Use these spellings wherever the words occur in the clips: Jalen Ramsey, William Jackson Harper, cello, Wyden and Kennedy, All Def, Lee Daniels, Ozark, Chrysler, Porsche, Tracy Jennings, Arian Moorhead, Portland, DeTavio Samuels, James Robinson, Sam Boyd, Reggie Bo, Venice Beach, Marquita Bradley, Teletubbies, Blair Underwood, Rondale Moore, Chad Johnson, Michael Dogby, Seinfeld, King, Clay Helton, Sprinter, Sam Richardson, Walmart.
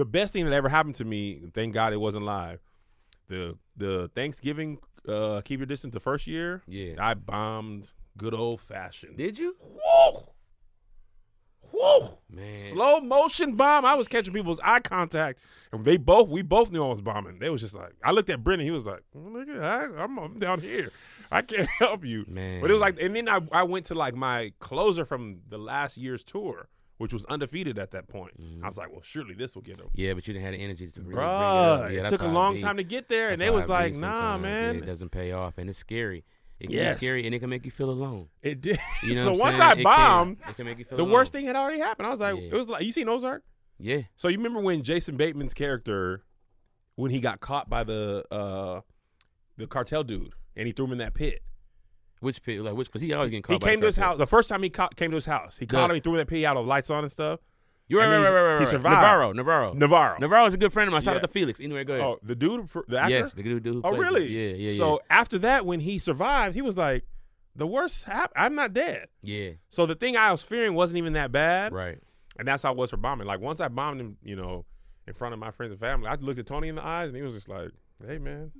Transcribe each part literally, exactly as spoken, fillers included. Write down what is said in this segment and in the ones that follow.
the best thing that ever happened to me, thank God it wasn't live, the the Thanksgiving uh, Keep Your Distance the first year, yeah, I bombed good old fashioned. Did you? Whoa! Whoa! Man. Slow motion bomb. I was catching people's eye contact. And they both, we both knew I was bombing. They was just like, I looked at Brittany, he was like, nigga, I, I'm, I'm down here. I can't help you. Man. But it was like, and then I, I went to like my closer from the last year's tour, which was undefeated at that point. Mm-hmm. I was like, well, surely this will get them. Yeah, but you didn't have the energy to really Bruh, bring it up. Yeah, it took a long time to get there, that's and they was like, nah, man. Yeah, it doesn't pay off, and it's scary. It can yes. be scary, and it can make you feel alone. It did. You know so once saying? I bombed, it can, it can make you feel the alone. Worst thing had already happened. I was like, yeah. it was like, you seen Ozark? Yeah. So you remember when Jason Bateman's character, when he got caught by the uh, the cartel dude, and he threw him in that pit. Which pit? Like which? Because he always getting caught. He by came to his house. The first time he ca- came to his house, he caught yeah. him. He threw him in that pit out of lights on and stuff. You're right, right, right, right, right. He survived. Navarro, Navarro, Navarro. Navarro is a good friend of mine. Shout yeah. out to Felix. Anyway, go ahead. Oh, the dude, the actor. Yes, the dude. dude oh, really? It. Yeah, yeah. So yeah. after that, when he survived, he was like, "The worst happened. I'm not dead." Yeah. So the thing I was fearing wasn't even that bad. Right. And that's how it was for bombing. Like once I bombed him, you know, in front of my friends and family, I looked at Tony in the eyes, and he was just like, "Hey, man,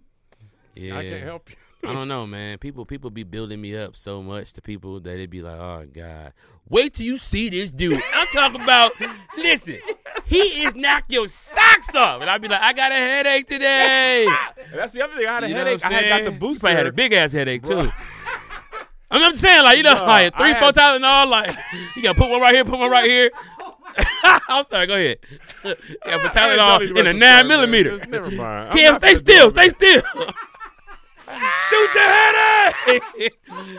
yeah, I can't help you." I don't know, man. People people be building me up so much to people that it'd be like, oh, God. Wait till you see this dude. I'm talking about, listen, he is knocked your socks off. And I'd be like, I got a headache today. That's the other thing. I had a you headache. I had got the booster. I had a big-ass headache, Bruh. too. I'm, I'm saying, like, you know, Bruh, like three, I four times Tylenol, like, you got to put one right here, put one right here. I'm sorry, go ahead. Yeah, but Tylenol in a nine millimeter. Never mind. Kim, stay still, stay still. Shoot the headache!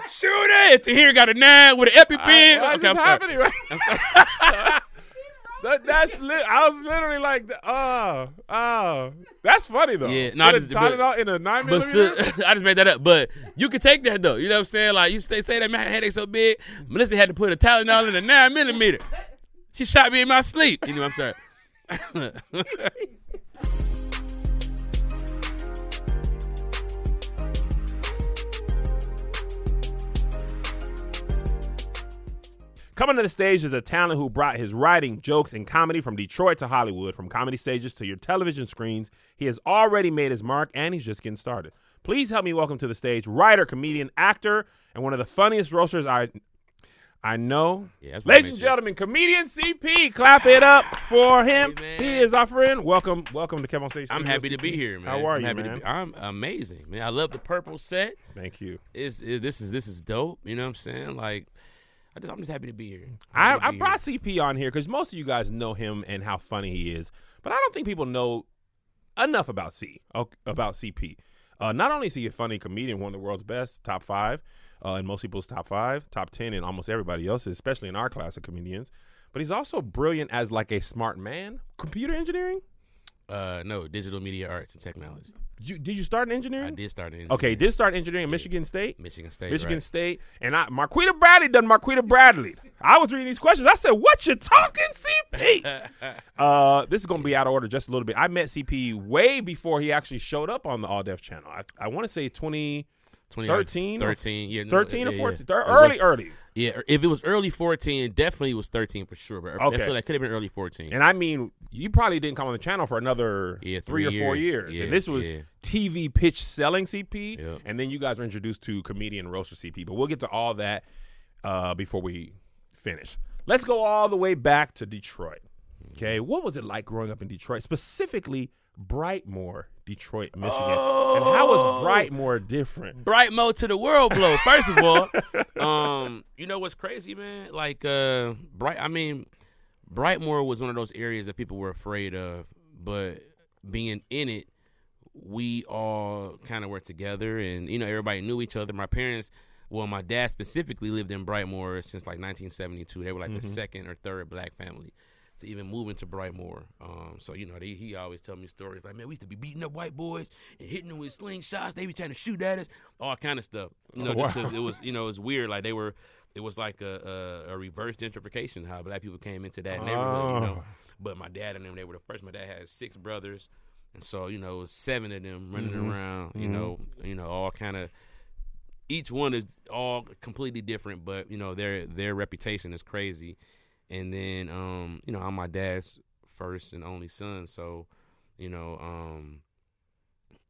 Shoot it! Tahir got a nine with an EpiPen. I, okay, I'm happening sorry. Right now? that, that's li- I was literally like, oh, oh, that's funny though. Yeah, no, I just tied it out in a nine millimeter. So, I just made that up, but you can take that though. You know what I'm saying? Like you say, say that my headache so big. Melissa had to put a Tylenol in a nine millimeter. She shot me in my sleep. You know, I'm sorry. Coming to the stage is a talent who brought his writing, jokes, and comedy from Detroit to Hollywood, from comedy stages to your television screens. He has already made his mark, and he's just getting started. Please help me welcome to the stage writer, comedian, actor, and one of the funniest roasters I I know. Yeah, ladies and gentlemen, comedian C P. Clap it up for him. Hey, he is our friend. Welcome welcome to Kevin on Stage. I'm happy C P. To be here, man. How are I'm you, happy man? To be, I'm amazing, man. I love the purple set. Thank you. It's, it, this is this is dope. You know what I'm saying? Like... I just, I'm just happy to be here. I, to be I brought here. C P on here because most of you guys know him and how funny he is, but I don't think people know enough about C about C P. Uh, not only is he a funny comedian, one of the world's best, top five, uh, in most people's top five, top ten, and almost everybody else's, especially in our class of comedians, but he's also brilliant as like a smart man. Computer engineering? Uh, no, digital media arts and technology. You, did you start in engineering? I did start in engineering. Okay, did start engineering in yeah. Michigan State? Michigan State, Michigan right. State. And I, Marquita Bradley done Marquita Bradley. I was reading these questions. I said, what you talking, C P? uh, this is going to be out of order just a little bit. I met C P way before he actually showed up on the All Def channel. I, I want to say twenty thirteen. thirteen, or, yeah, no, thirteen yeah, or fourteen. Yeah. Thir- early, was, early. Yeah, if it was early fourteen, it definitely was thirteen for sure. But okay. I feel like it could have been early fourteen. And I mean, you probably didn't come on the channel for another yeah, three, three or years. four years. Yeah, and this was yeah. T V pitch selling C P. Yep. And then you guys were introduced to comedian roaster C P. But we'll get to all that uh, before we finish. Let's go all the way back to Detroit. Okay, what was it like growing up in Detroit, specifically Brightmoor, Detroit, Michigan? Oh. And how was Brightmoor different? Brightmoor to the world blow, first of all. um, you know what's crazy, man? Like, uh, Bright. I mean, Brightmoor was one of those areas that people were afraid of, but being in it, we all kind of were together, and, you know, everybody knew each other. My parents, well, my dad specifically lived in Brightmoor since, like, nineteen seventy-two. They were, like, mm-hmm. the second or third black family to even move into Brightmoor. Um, so, you know, they, he always tell me stories like, man, we used to be beating up white boys and hitting them with slingshots. They be trying to shoot at us, all kind of stuff. You know, oh, just because wow. it was, you know, it was weird. Like they were, it was like a, a, a reverse gentrification, how black people came into that oh. neighborhood, you know. But my dad and them, they were the first. My dad had six brothers. And so, you know, it was seven of them running mm-hmm. around, you mm-hmm. know, you know, all kind of, each one is all completely different, but, you know, their their reputation is crazy. And then, um, you know, I'm my dad's first and only son. So, you know, um,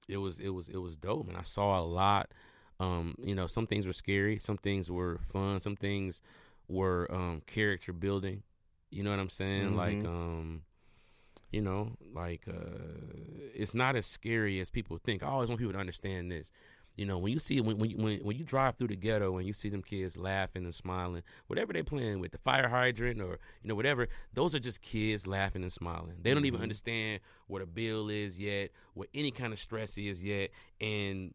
it was it was it was dope, and I saw a lot. Um, you know, some things were scary, some things were fun, some things were um, character building. You know what I'm saying? Mm-hmm. Like, um, you know, like uh, it's not as scary as people think. I always want people to understand this. You know, when you see when when you, when, when you drive through the ghetto and you see them kids laughing and smiling, whatever they're playing with, the fire hydrant or, you know, whatever, those are just kids laughing and smiling. They don't mm-hmm. even understand what a bill is yet, what any kind of stress is yet, and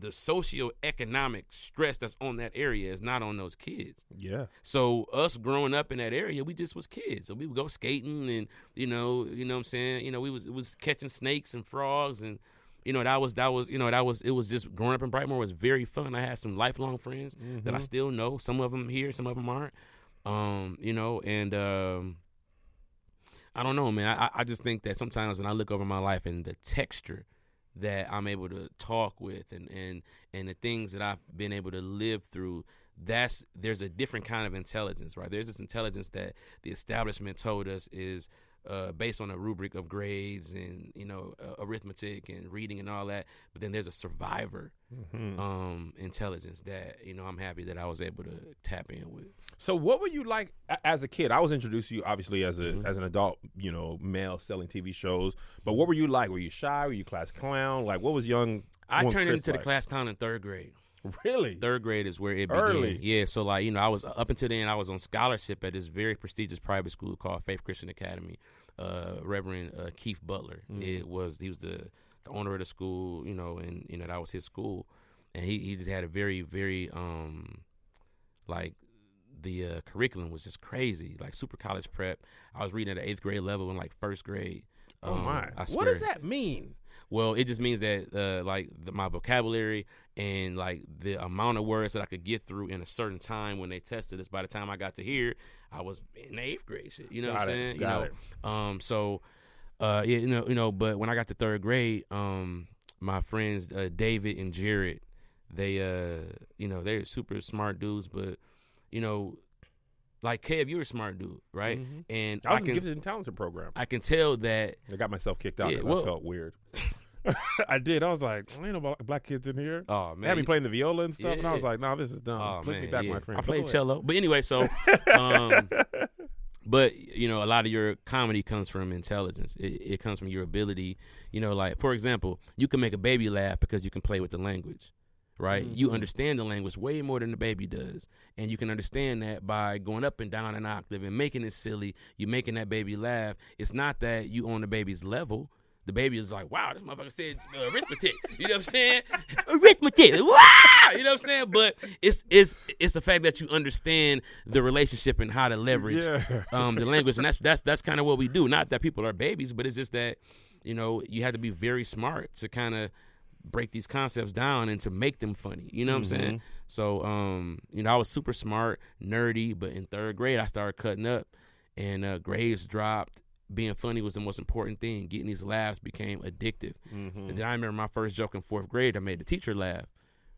the socioeconomic stress that's on that area is not on those kids. Yeah. So us growing up in that area, we just was kids. So we would go skating and, you know, you know what I'm saying? You know, we was it was catching snakes and frogs, and you know, that was, that was, you know, that was, it was just growing up in Brightmoor was very fun. I had some lifelong friends mm-hmm. that I still know. Some of them here, some of them aren't. Um, you know, and um, I don't know, man. I, I just think that sometimes when I look over my life and the texture that I'm able to talk with and, and, and the things that I've been able to live through, that's, there's a different kind of intelligence, right? There's this intelligence that the establishment told us is Uh, based on a rubric of grades and, you know, uh, arithmetic and reading and all that. But then there's a survivor mm-hmm. um, intelligence that, you know, I'm happy that I was able to tap in with. So what were you like as a kid? I was introduced to you, obviously, as a mm-hmm. as an adult, you know, male selling T V shows. But what were you like? Were you shy? Were you class clown? Like, what was young? I turned into the class clown in third grade. Really? Third grade is where it Early. began. Yeah, so like, you know, I was up until then, I was on scholarship at this very prestigious private school called Faith Christian Academy. Uh, Reverend uh, Keith Butler, mm-hmm. it was he was the, the owner of the school, you know, and you know that was his school, and he, he just had a very very um, like the uh, curriculum was just crazy, like super college prep. I was reading at the eighth grade level in like first grade. Oh um, my! What does that mean? Well, it just means that uh, like the, my vocabulary and like the amount of words that I could get through in a certain time when they tested us. By the time I got to here, I was in the eighth grade shit. You know got what I'm saying? It, got you know, it. Um, so, uh, yeah, you know, you know. But when I got to third grade, um, my friends uh, David and Jared, they, uh, you know, they're super smart dudes. But, you know, like Kev, you're a smart dude, right? Mm-hmm. And I was I can, in gifted and talented program. I can tell that I got myself kicked out because yeah, well, I felt weird. I did. I was like, ain't no black kids in here. Oh man, they had me playing the viola and stuff, yeah, and I was like, nah, this is dumb. Oh, Put man, me back, yeah. my friend. I played Go cello, ahead. But anyway, so, um, but you know, a lot of your comedy comes from intelligence. It, it comes from your ability. You know, like for example, you can make a baby laugh because you can play with the language. Right, mm-hmm. You understand the language way more than the baby does, and you can understand that by going up and down an octave and making it silly. You're making that baby laugh. It's not that you on the baby's level. The baby is like, "Wow, this motherfucker said uh, arithmetic." You know what I'm saying? Arithmetic. Wow. You know what I'm saying? But it's it's it's the fact that you understand the relationship and how to leverage yeah. um, the language, and that's that's that's kind of what we do. Not that people are babies, but it's just that you know you have to be very smart to kind of break these concepts down and to make them funny. You know what mm-hmm. I'm saying? So, um, you know, I was super smart, nerdy, but in third grade I started cutting up and uh, grades dropped. Being funny was the most important thing. Getting these laughs became addictive. Mm-hmm. And then I remember my first joke in fourth grade that made the teacher laugh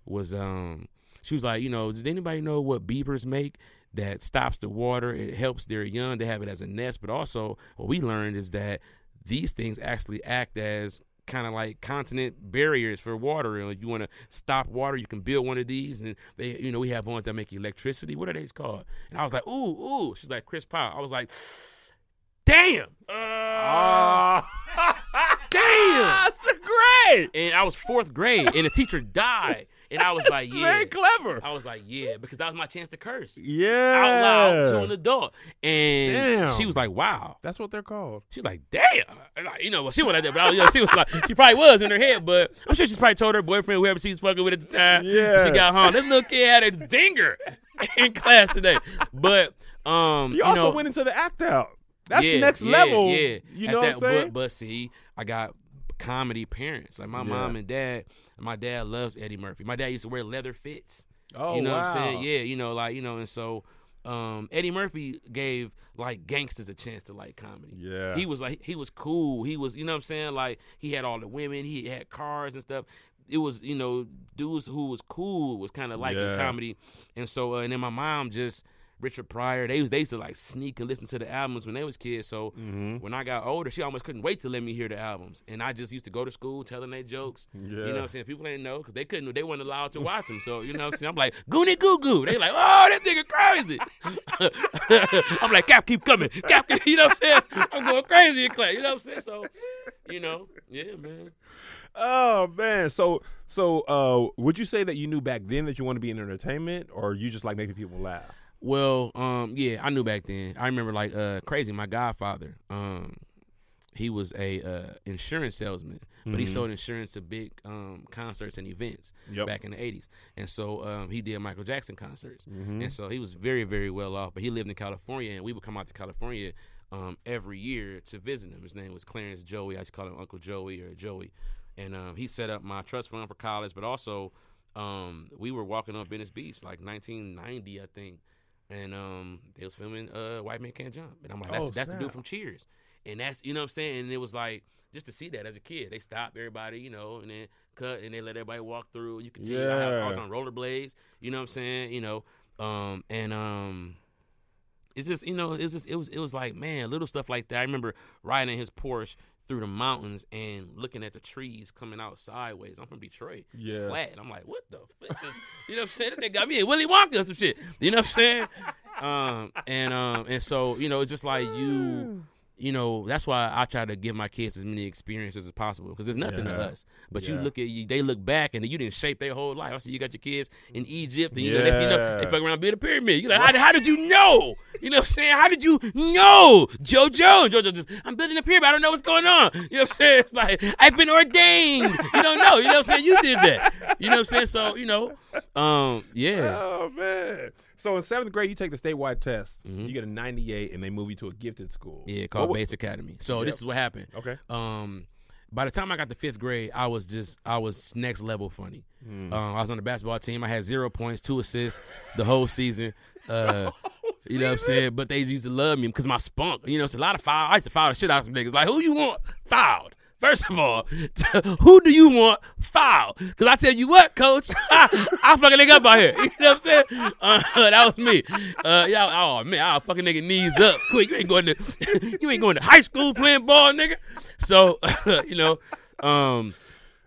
was um, she was like, you know, does anybody know what beavers make that stops the water? It helps their young. They have it as a nest. But also what we learned is that these things actually act as kind of like continent barriers for water, and if you want to stop water, you can build one of these. And they, you know, we have ones that make electricity. What are these called? And I was like, ooh, ooh. She's like Chris Powell. I was like, damn, uh, uh, damn, that's great. And I was fourth grade, and the teacher died, and I was like, yeah, very clever. I was like, yeah, because that was my chance to curse, yeah, out loud to an adult. And damn. She was like, wow, that's what they're called. She's like, damn, like, you know, well, she went out there, but I, you know, she was like, she probably was in her head, but I'm sure she probably told her boyfriend, whoever she was fucking with at the time. Yeah, she got home. This little kid had a zinger in class today, but um, you, you also know, went into the act out. That's yeah, next yeah, level. Yeah. You know that, what I'm saying? But, but see, I got comedy parents. Like my yeah. mom and dad, my dad loves Eddie Murphy. My dad used to wear leather fits. Oh, you know wow. what I'm saying? Yeah, you know, like, you know, and so um, Eddie Murphy gave like gangsters a chance to like comedy. Yeah. He was like, he was cool. He was, you know what I'm saying? Like he had all the women, he had cars and stuff. It was, you know, dudes who was cool was kind of liking yeah. comedy. And so, uh, and then my mom just Richard Pryor. They was they used to like sneak and listen to the albums when they was kids. So mm-hmm. when I got older, she almost couldn't wait to let me hear the albums. And I just used to go to school telling their jokes. Yeah. You know what I'm saying? People didn't know because they couldn't. They weren't allowed to watch them. So you know what I'm saying? I'm like Goonie Goo Goo. They like, oh, that nigga crazy. I'm like, Cap, keep coming. Cap, keep, you know what I'm saying? I'm going crazy in class. You know what I'm saying? So you know, yeah, man. Oh man, so so uh, would you say that you knew back then that you want to be in entertainment, or you just like making people laugh? Well, um, yeah, I knew back then. I remember like uh, crazy. My godfather, um, he was a uh, insurance salesman, but mm-hmm. he sold insurance to big um, concerts and events yep. back in the eighties, and so um, he did Michael Jackson concerts, mm-hmm. and so he was very very well off. But he lived in California, and we would come out to California um, every year to visit him. His name was Clarence Joey. I used to call him Uncle Joey or Joey. And um, he set up my trust fund for college, but also um, we were walking on Venice Beach, like nineteen ninety, I think. And um, they was filming uh, White Man Can't Jump. And I'm like, that's, oh, that's the dude from Cheers. And that's, you know what I'm saying? And it was like, just to see that as a kid. They stopped everybody, you know, and then cut, and they let everybody walk through. You could see yeah. I was on rollerblades, you know what I'm saying? You know, um, and um, it's just, you know, it's just, it was, it was like, man, little stuff like that. I remember riding in his Porsche through the mountains and looking at the trees coming out sideways. I'm from Detroit. Yeah. It's flat. I'm like, what the fuck? You know what I'm saying? That thing got me in Willy Wonka or some shit. You know what I'm saying? um, and um, and so, you know, it's just like you, you know, that's why I try to give my kids as many experiences as possible because there's nothing yeah. to us. But yeah. you look at you, they look back and you didn't shape their whole life. I see you got your kids in Egypt and you yeah. know, they, you know, they fuck around build a pyramid. You're like, how, how did you know? You know what I'm saying? How did you know? JoJo. JoJo just, I'm building a pyramid. I don't know what's going on. You know what I'm saying? It's like, I've been ordained. You don't know. You know what I'm saying? You did that. You know what I'm saying? So, you know, um, yeah. Oh, man. So in seventh grade, you take the statewide test. Mm-hmm. You get a ninety-eight, and they move you to a gifted school. Yeah, called Bates Academy. So yep. this is what happened. Okay. Um, by the time I got to fifth grade, I was just I was next level funny. Mm. Um, I was on the basketball team. I had zero points, two assists the whole season. Uh, you know what I'm saying? But they used to love me because my spunk. You know, it's a lot of foul. I used to foul the shit out of some niggas. Like, who you want fouled? First of all, who do you want fouled? Because I tell you what, coach, I, I fucking nigga up out here. You know what I'm saying? Uh, that was me. Uh, yeah, oh, man, I'll fucking nigga knees up quick. You ain't going to you ain't going to high school playing ball, nigga. So, uh, you know, um,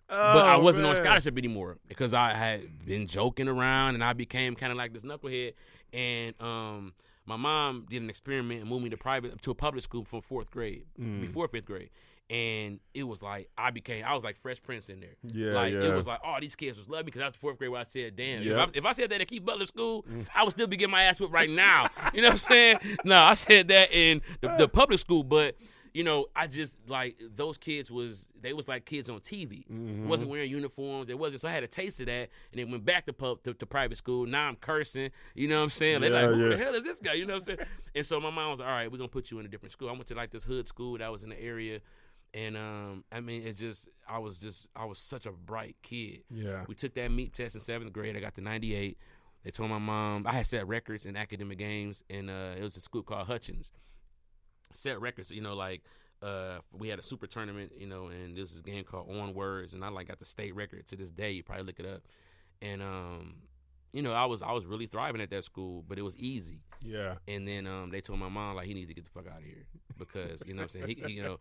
oh, but I wasn't man. on scholarship anymore because I had been joking around and I became kind of like this knucklehead. And um, my mom did an experiment and moved me to private to a public school from fourth grade, mm. before fifth grade. And it was like I became, I was like Fresh Prince in there. Yeah, like yeah. it was like, oh, these kids was loving me because I was the fourth grade where I said, damn, yep. if, I, if I said that at Keith Butler School, I would still be getting my ass whipped right now. You know what I'm saying? No, I said that in the, the public school, but you know, I just like those kids was they was like kids on T V. Mm-hmm. Wasn't wearing uniforms. There wasn't, so I had a taste of that, and then went back to pub to, to private school. Now I'm cursing. You know what I'm saying? They yeah, like, who yeah. the hell is this guy? You know what I'm saying? And so my mom was like, all right, we're gonna put you in a different school. I went to like this hood school that was in the area. And, um, I mean, it's just, I was just, I was such a bright kid. Yeah. We took that meat test in seventh grade. I got the ninety-eight. They told my mom, I had set records in academic games, and uh, it was a school called Hutchins. Set records, you know, like, uh, we had a super tournament, you know, and this is a game called On Words, and I, like, got the state record to this day. You probably look it up. And, um, you know, I was I was really thriving at that school, but it was easy. Yeah. And then um, they told my mom, like, he needs to get the fuck out of here because, you know what I'm saying, he, he, you know,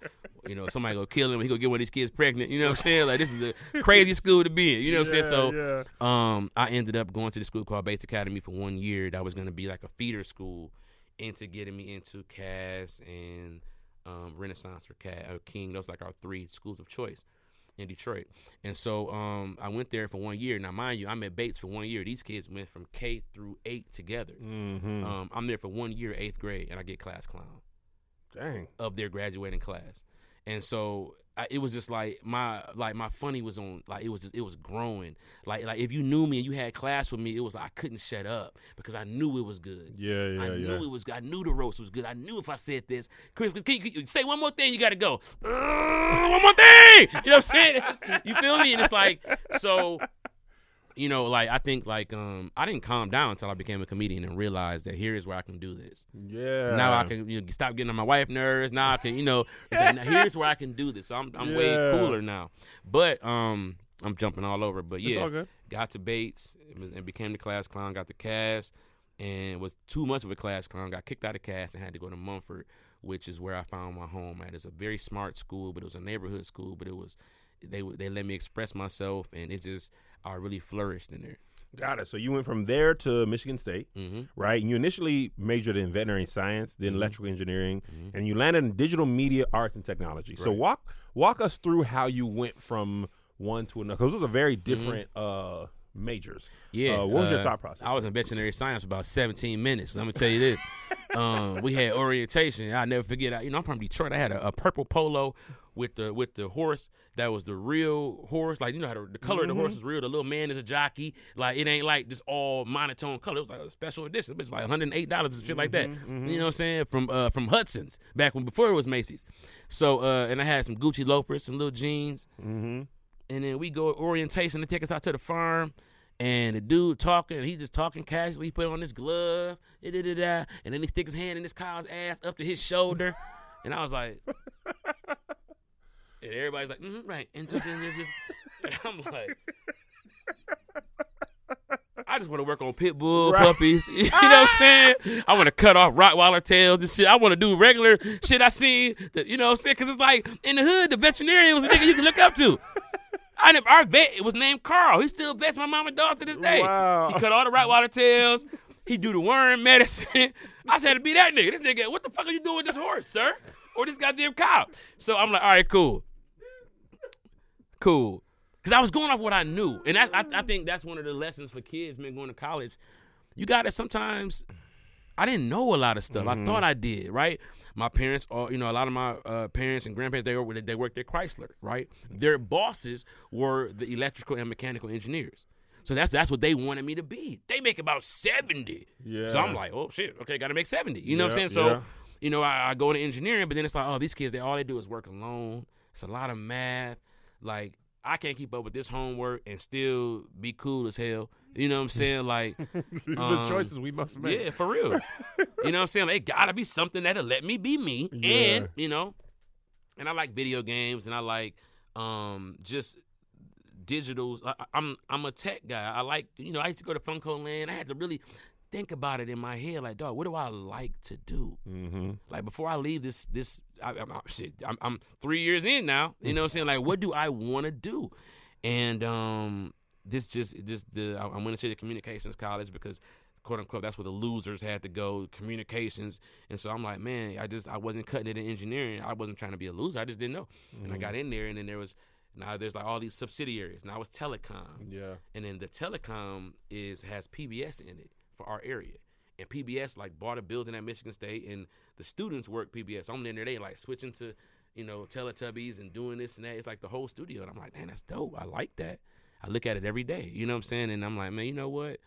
you know, somebody going to kill him. He going to get one of these kids pregnant. You know what I'm saying? Like, this is a crazy school to be in. You know what yeah, I'm saying? So yeah. um, I ended up going to the school called Bates Academy for one year. That was going to be like a feeder school into getting me into Cass and um, Renaissance or, Cass, or King. Those like our three schools of choice in Detroit. And so um, I went there for one year. Now, mind you, I'm at Bates for one year. These kids went from K through eight together. Mm-hmm. Um, I'm there for one year, eighth grade, and I get class clown. Dang. Of their graduating class. And so I, it was just like my like my funny was on, like it was just, it was growing. Like like if you knew me and you had class with me, it was like I couldn't shut up because I knew it was good. Yeah, yeah, I yeah. I knew it was I knew the roast was good. I knew if I said this, Chris, can you, can you say one more thing, you got to go. Uh, one more thing. You know what I'm saying? You feel me? And it's like so you know, like, I think, like, um, I didn't calm down until I became a comedian and realized that here is where I can do this. Yeah. Now I can, you know, stop getting on my wife's nerves. Now I can, you know, like, now here's where I can do this. So I'm I'm yeah. way cooler now. But um, I'm jumping all over. But, yeah, it's all good. Got to Bates and became the class clown, got to Cass. and was too much of a class clown, got kicked out of Cass and had to go to Mumford, which is where I found my home at. It's a very smart school, but it was a neighborhood school, but it was they they let me express myself, and it just, I really flourished in there. Got it. So you went from there to Michigan State, mm-hmm. right? And you initially majored in veterinary science, then mm-hmm. electrical engineering, mm-hmm. and you landed in digital media, arts, and technology. Right. So walk walk us through how you went from one to another, because those are very different mm-hmm. uh, majors. Yeah. Uh, what was uh, your thought process? I was in veterinary science for about seventeen minutes. Let me tell you this. um, we had orientation. I'll never forget. I, you know, I'm from Detroit. I had a, a purple polo with the with the horse that was the real horse, like, you know how the, the color mm-hmm. of the horse is real. The little man is a jockey, like it ain't like just all monotone color. It was like a special edition. It was like one hundred eight dollars and shit mm-hmm. like that. Mm-hmm. You know what I'm saying? From uh, from Hudson's back when before it was Macy's. So uh, and I had some Gucci loafers, some little jeans, mm-hmm. and then we go orientation to take us out to the farm. And the dude talking, he just talking casually. He put on his glove, da, da, da, da, and then he stick his hand in this cow's ass up to his shoulder, and I was like. And everybody's like, mm-hmm, right. And, so then just, and I'm like, I just want to work on pit bull right. puppies. You know what I'm saying? I want to cut off Rottweiler tails and shit. I want to do regular shit I seen. That, you know what I'm saying? Because it's like, in the hood, the veterinarian was a nigga you can look up to. I, our vet was named Carl. He still vets my mom and dog to this day. Wow. He cut all the Rottweiler tails. He do the worm medicine. I said to be that nigga. This nigga, what the fuck are you doing with this horse, sir? Or this goddamn cow? So I'm like, all right, cool. Cool, because I was going off what I knew, and that's, I, I think that's one of the lessons for kids, man, going to college. You got to sometimes. I didn't know a lot of stuff. Mm-hmm. I thought I did, right? My parents, or you know, a lot of my uh, parents and grandparents, they were they worked at Chrysler, right? Their bosses were the electrical and mechanical engineers, so that's that's what they wanted me to be. They make about seventy, yeah. So I'm like, oh shit, okay, got to make seventy. You know yeah, what I'm saying? So, yeah. you know, I, I go into engineering, but then it's like, oh, these kids, they all they do is work alone. It's a lot of math. Like, I can't keep up with this homework and still be cool as hell. You know what I'm saying? Like, these um, are the choices we must make. Yeah, for real. You know what I'm saying? Like, it gotta be something that'll let me be me. Yeah. And, you know, and I like video games and I like um, just digital. I, I'm I'm a tech guy. I like, you know, I used to go to Funko Land. I had to really think about it in my head, like, dog, what do I like to do? Mm-hmm. Like, before I leave this, this, I, I'm, I, shit, I'm, I'm three years in now. You know what I'm saying? Like, what do I want to do? And um, this just, this the, I, I'm going to say the communications college because, quote unquote, that's where the losers had to go, communications. And so I'm like, man, I just, I wasn't cutting it in engineering. I wasn't trying to be a loser. I just didn't know. Mm-hmm. And I got in there, and then there was. Now there's like all these subsidiaries. Now it's telecom. Yeah. And then the telecom is has P B S in it. For our area, and P B S like bought a building at Michigan State, and the students work P B S. I'm in there, they like switching to, you know, Teletubbies and doing this and that. It's like the whole studio, and I'm like, man, that's dope. I like that. I look at it every day. You know what I'm saying? And I'm like, man, you know what?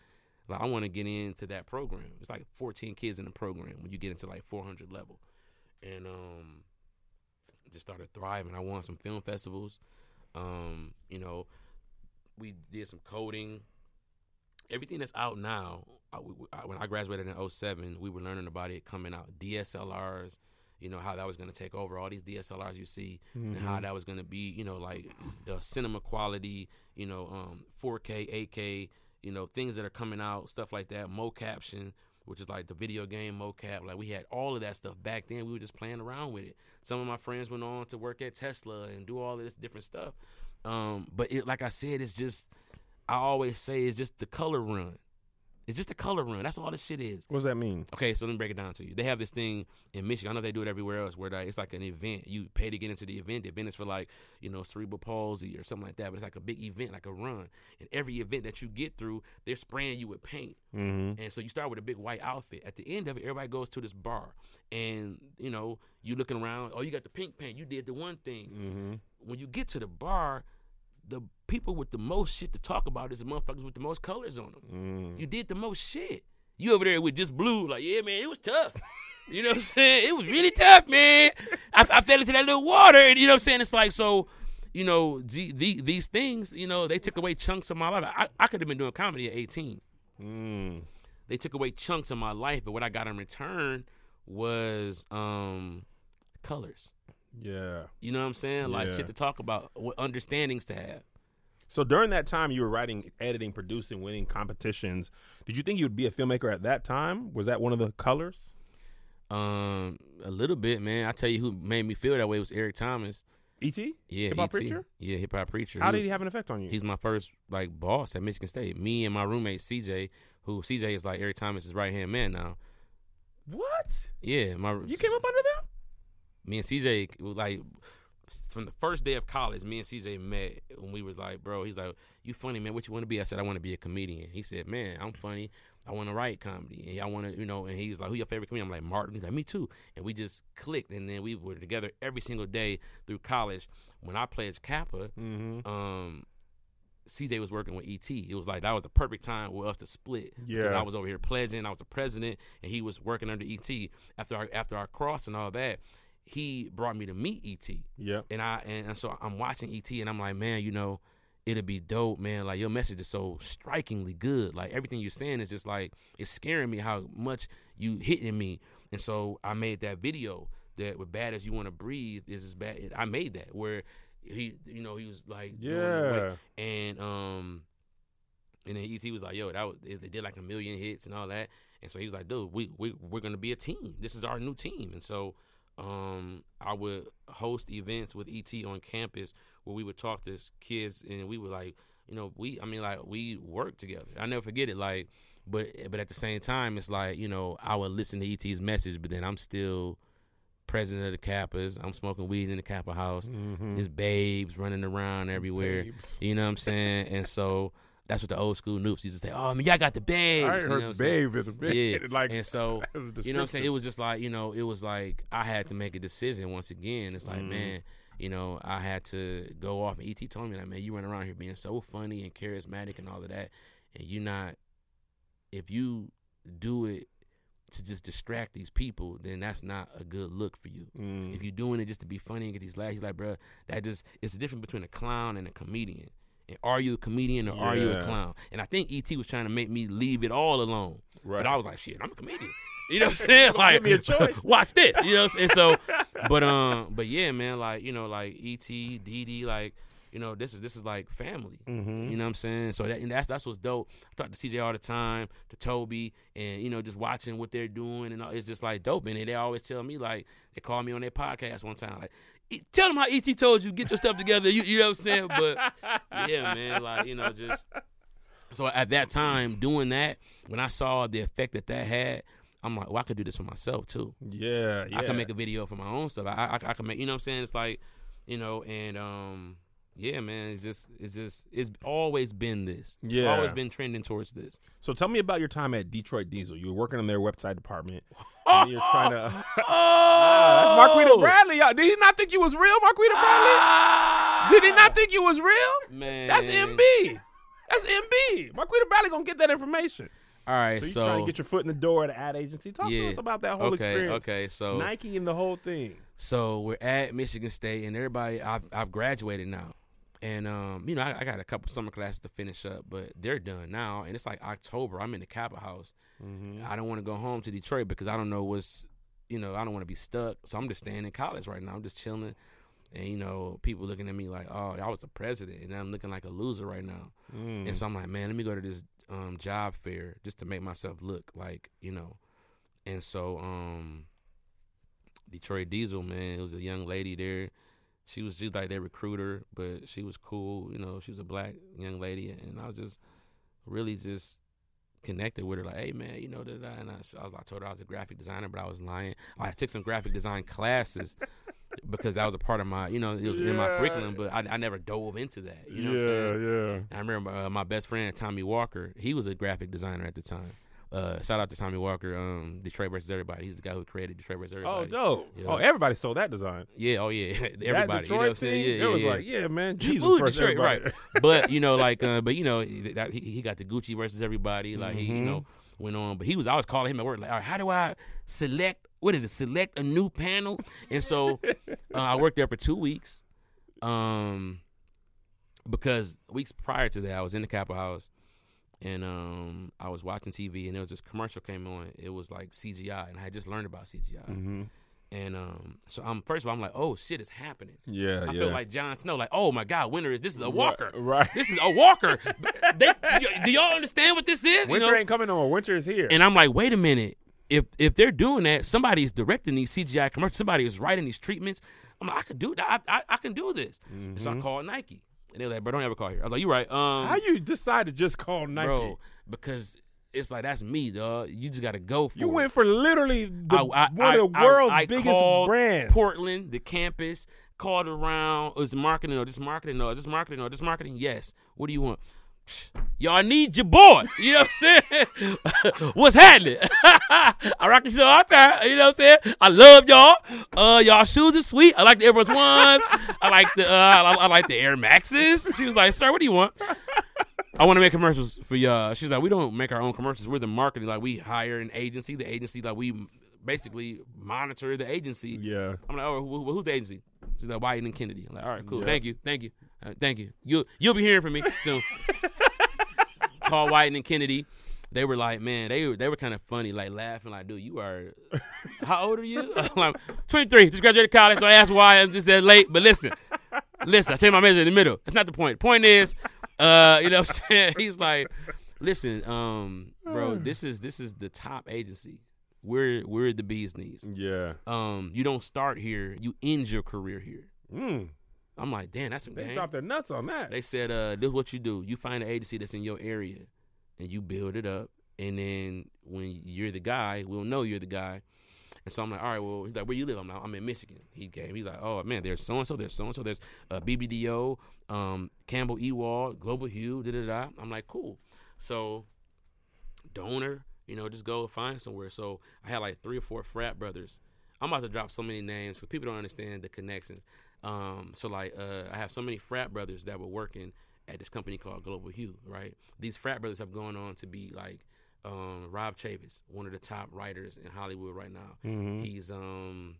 Like, I want to get into that program. It's like fourteen kids in the program when you get into like four hundred level, and um, just started thriving. I won some film festivals. Um, you know, we did some coding. Everything that's out now, I, we, I, when I graduated in oh seven, we were learning about it coming out. D S L Rs, you know, how that was going to take over. All these D S L Rs you see, mm-hmm. and how that was going to be, you know, like uh, cinema quality, you know, um, four K, eight K, you know, things that are coming out, stuff like that. Mo-caption, which is like the video game mocap. Like, we had all of that stuff back then. We were just playing around with it. Some of my friends went on to work at Tesla and do all of this different stuff. Um, but it, like I said, it's just... I always say it's just the color run. It's just the color run. That's all this shit is. What does that mean? Okay, so let me break it down to you. They have this thing in Michigan. I know they do it everywhere else where it's like an event. You pay to get into the event. The event is for like, you know, cerebral palsy or something like that. But it's like a big event, like a run. And every event that you get through, they're spraying you with paint. Mm-hmm. And so you start with a big white outfit. At the end of it, everybody goes to this bar. And, you know, you looking around. Oh, you got the pink paint. You did the one thing. Mm-hmm. When you get to the bar, the people with the most shit to talk about is the motherfuckers with the most colors on them. Mm. You did the most shit. You over there with just blue, like, yeah, man, it was tough. You know what I'm saying? It was really tough, man. I, I fell into that little water, and you know what I'm saying? It's like, so, you know, the, the, these things, you know, they took away chunks of my life. I, I could have been doing comedy at eighteen. Mm. They took away chunks of my life, but what I got in return was um, colors. Yeah. You know what I'm saying? Like, yeah. Shit to talk about, what understandings to have. So during that time, you were writing, editing, producing, winning competitions. Did you think you'd be a filmmaker at that time? Was that one of the colors? Um, a little bit, man. I tell you who made me feel that way was Eric Thomas. E T? Yeah, hip-hop preacher? Yeah, hip-hop preacher. How he was, did he have an effect on you? He's my first, like, boss at Michigan State. Me and my roommate, C J, who C J is, like, Eric Thomas' right-hand man now. What? Yeah. my You came up under them? Me and C J, like, from the first day of college, me and C J met when we were like, bro, he's like, you funny, man. What you want to be? I said, I want to be a comedian. He said, man, I'm funny. I want to write comedy. And I want to, you know, and he's like, who your favorite comedian? I'm like, Martin. He's like, me too. And we just clicked. And then we were together every single day through college. When I pledged Kappa, mm-hmm. um, C J was working with E T. It was like, that was the perfect time for us to split. Yeah. Because I was over here pledging. I was the president. And he was working under E T. After our, after our cross and all that, he brought me to meet E T. Yeah. And I and, and so I'm watching E T and I'm like, man, you know, it'll be dope, man. Like, your message is so strikingly good. Like, everything you're saying is just like, it's scaring me how much you hitting me. And so I made that video that with Bad As You Want to Breathe is as bad. I made that where he, you know, he was like, yeah. And um and then E T was like, yo, that was, they did like a million hits and all that. And so he was like, dude, we we we're gonna be a team. This is our new team. And so Um, I would host events with E T on campus where we would talk to kids and we would like, you know, we, I mean, like, we worked together. I never forget it. Like, but, but at the same time, it's like, you know, I would listen to E T's message, but then I'm still president of the Kappas. I'm smoking weed in the Kappa house. Mm-hmm. There's babes running around everywhere. Babes. You know what I'm saying? And so that's what the old school noobs used to say. Oh, I mean, y'all got the babes. I ain't heard, you know, babe is a big. Yeah. Like, and so, you know what I'm saying? It was just like, you know, it was like I had to make a decision once again. It's like, mm-hmm. man, you know, I had to go off. And E T told me, like, man, you run around here being so funny and charismatic and all of that. And you're not, if you do it to just distract these people, then that's not a good look for you. Mm. If you're doing it just to be funny and get these laughs, he's like, bro, that just, it's the difference between a clown and a comedian. And are you a comedian or yeah. are you a clown? And I think E T was trying to make me leave it all alone. Right. But I was like, shit, I'm a comedian. You know what I'm saying? Like, give me a choice. Watch this. You know what I'm saying? So, but, um, but yeah, man, like, you know, like E T, D D, like, you know, this is this is like family. Mm-hmm. You know what I'm saying? So that, and that's that's what's dope. I talk to C J all the time, to Toby, and, you know, just watching what they're doing. And all, it's just like dope. And they always tell me, like, they called me on their podcast one time, like, tell them how E T told you, get your stuff together. You, you know what I'm saying? But, yeah, man, like, you know, just. So at that time, doing that, when I saw the effect that that had, I'm like, well, I could do this for myself, too. Yeah, yeah. I can make a video for my own stuff. I, I, I can make, you know what I'm saying? It's like, you know, and, um, yeah, man, it's just, it's just, it's always been this. It's yeah. always been trending towards this. So tell me about your time at Detroit Diesel. You were working on their website department. And you're trying to. Oh, that's Marquita Bradley. Y'all. Did he not think you was real, Marquita Bradley? Ah, Did he not think you was real? Man. That's M B. That's M B. Marquita Bradley going to get that information. All right. So you're so, trying to get your foot in the door at an ad agency. Talk yeah, to us about that whole okay, experience. Okay. So Nike and the whole thing. So we're at Michigan State, and everybody, I've, I've graduated now. And, um, you know, I, I got a couple summer classes to finish up, but they're done now. And it's like October. I'm in the Kappa house. Mm-hmm. I don't want to go home to Detroit because I don't know what's, you know, I don't want to be stuck. So I'm just staying in college right now. I'm just chilling. And, you know, people looking at me like, oh, I was the president. And I'm looking like a loser right now. Mm. And so I'm like, man, let me go to this um, job fair just to make myself look like, you know. And so um, Detroit Diesel, man, it was a young lady there. She was just like their recruiter, but she was cool. You know, she was a black young lady, and I was just really just connected with her. Like, hey, man, you know, da, da. And I, I, was, I told her I was a graphic designer, but I was lying. I took some graphic design classes because that was a part of my, you know, it was yeah. in my curriculum, but I, I never dove into that. You know yeah, what I'm saying? Yeah, yeah. I remember uh, my best friend, Tommy Walker, he was a graphic designer at the time. Uh, shout out to Tommy Walker, um, Detroit versus everybody. He's the guy who created Detroit versus everybody. Oh, dope. Yeah. Oh, everybody stole that design. Yeah, oh, yeah. everybody. That Detroit, you know what I'm saying? Yeah, it yeah, was yeah. like, yeah, man, Jesus versus Detroit, everybody. Right. But, you know, like, uh, but, you know, that, he, he got the Gucci versus everybody. Like, mm-hmm. he, you know, went on. But he was, I was calling him at work, like, all right, how do I select, what is it, select a new panel? And so uh, I worked there for two weeks um, because weeks prior to that, I was in the Kappa house. And um, I was watching T V, and there was this commercial came on. It was like C G I, and I had just learned about C G I. Mm-hmm. And um, so I'm first of all, I'm like, oh, shit is happening. Yeah, I yeah. feel like Jon Snow, like, oh, my God, winter is, this is a walker. Right. This is a walker. they, do y'all understand what this is? Winter you know? ain't coming on. Winter is here. And I'm like, wait a minute. If if they're doing that, somebody is directing these C G I commercials. Somebody is writing these treatments. I'm like, I can do that. I, I, I can do this. Mm-hmm. And so I called Nike. And they were like, bro, don't ever call here. I was like, you right. Um, How you decide to just call Nike? Bro, because it's like, that's me, dog. You just got to go for you it. You went for literally the, I, I, one of the I, world's I, I biggest called brands. Portland, the campus, called around. Is marketing or this marketing or this marketing or this marketing? Yes. What do you want? Y'all need your boy. You know what I'm saying? What's happening? I rock the show all the time. You know what I'm saying? I love y'all. Uh, y'all shoes are sweet. I like the Air Force Ones. I like the uh, I, I like the Air Maxes. She was like, sir, what do you want? I want to make commercials for y'all. She was like, we don't make our own commercials. We're the marketing. Like, we hire an agency. The agency, like, we basically monitor the agency. Yeah. I'm like, oh, who, who's the agency? She's like, Wyden and Kennedy. I'm like, all right, cool. Yeah. Thank you. Thank you. Uh, thank you. You you'll be hearing from me soon. Paul White and Kennedy, they were like, man, they they were kind of funny, like laughing, like, dude, you are, how old are you? I'm like, twenty-three, just graduated college. Don't ask why I'm just that late, but listen, listen, I changed my major in the middle. That's not the point. The point is, uh, you know what I'm saying? He's like, listen, um, bro, this is this is the top agency. We're we're the bee's knees. Yeah. Um, you don't start here. You end your career here. Mm. I'm like, damn, that's a game. They dropped their nuts on that. They said, uh, this is what you do. You find an agency that's in your area, and you build it up. And then when you're the guy, we'll know you're the guy. And so I'm like, all right, well, he's like, where you live? I'm like, I'm in Michigan. He came. He's like, oh, man, there's so-and-so, there's so-and-so, there's uh, B B D O, um, Campbell Ewald, Global Hue, da-da-da. I'm like, cool. So donor, you know, just go find somewhere. So I had like three or four frat brothers. I'm about to drop so many names because people don't understand the connections. Um, so like, uh, I have so many frat brothers that were working at this company called Global Hue, right? These frat brothers have gone on to be like, um, Rob Chavis, one of the top writers in Hollywood right now. Mm-hmm. He's, um,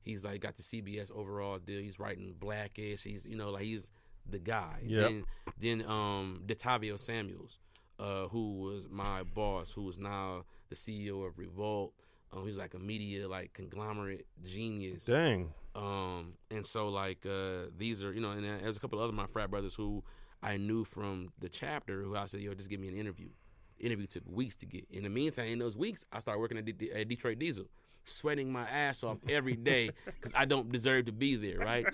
he's like got the C B S overall deal. He's writing Blackish. He's, you know, like he's the guy. Yep. Then, then, um, DeTavio Samuels, uh, who was my boss, who is now the C E O of Revolt. Um, he's like a media, like conglomerate genius. Dang. Um, and so like, uh, these are, you know, and there's a couple of other my frat brothers who I knew from the chapter who I said, yo, just give me an interview. The interview took weeks to get. In the meantime, in those weeks, I started working at, D- at Detroit Diesel, sweating my ass off every day because I don't deserve to be there, right?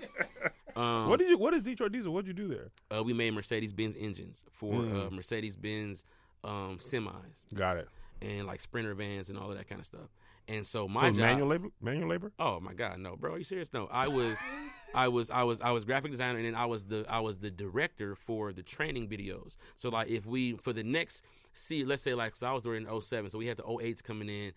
Um, what did you, what is Detroit Diesel? What did you do there? Uh, we made Mercedes-Benz engines for mm. uh, Mercedes-Benz um, semis. Got it. And like Sprinter vans and all of that kind of stuff. And so my so job, manual labor, manual labor. Oh my God, no, bro, are you serious? No, I was, I was, I was, I was graphic designer, and then I was the, I was the director for the training videos. So like, if we for the next, see, let's say like, so I was there in oh seven, so we had the oh eights coming in.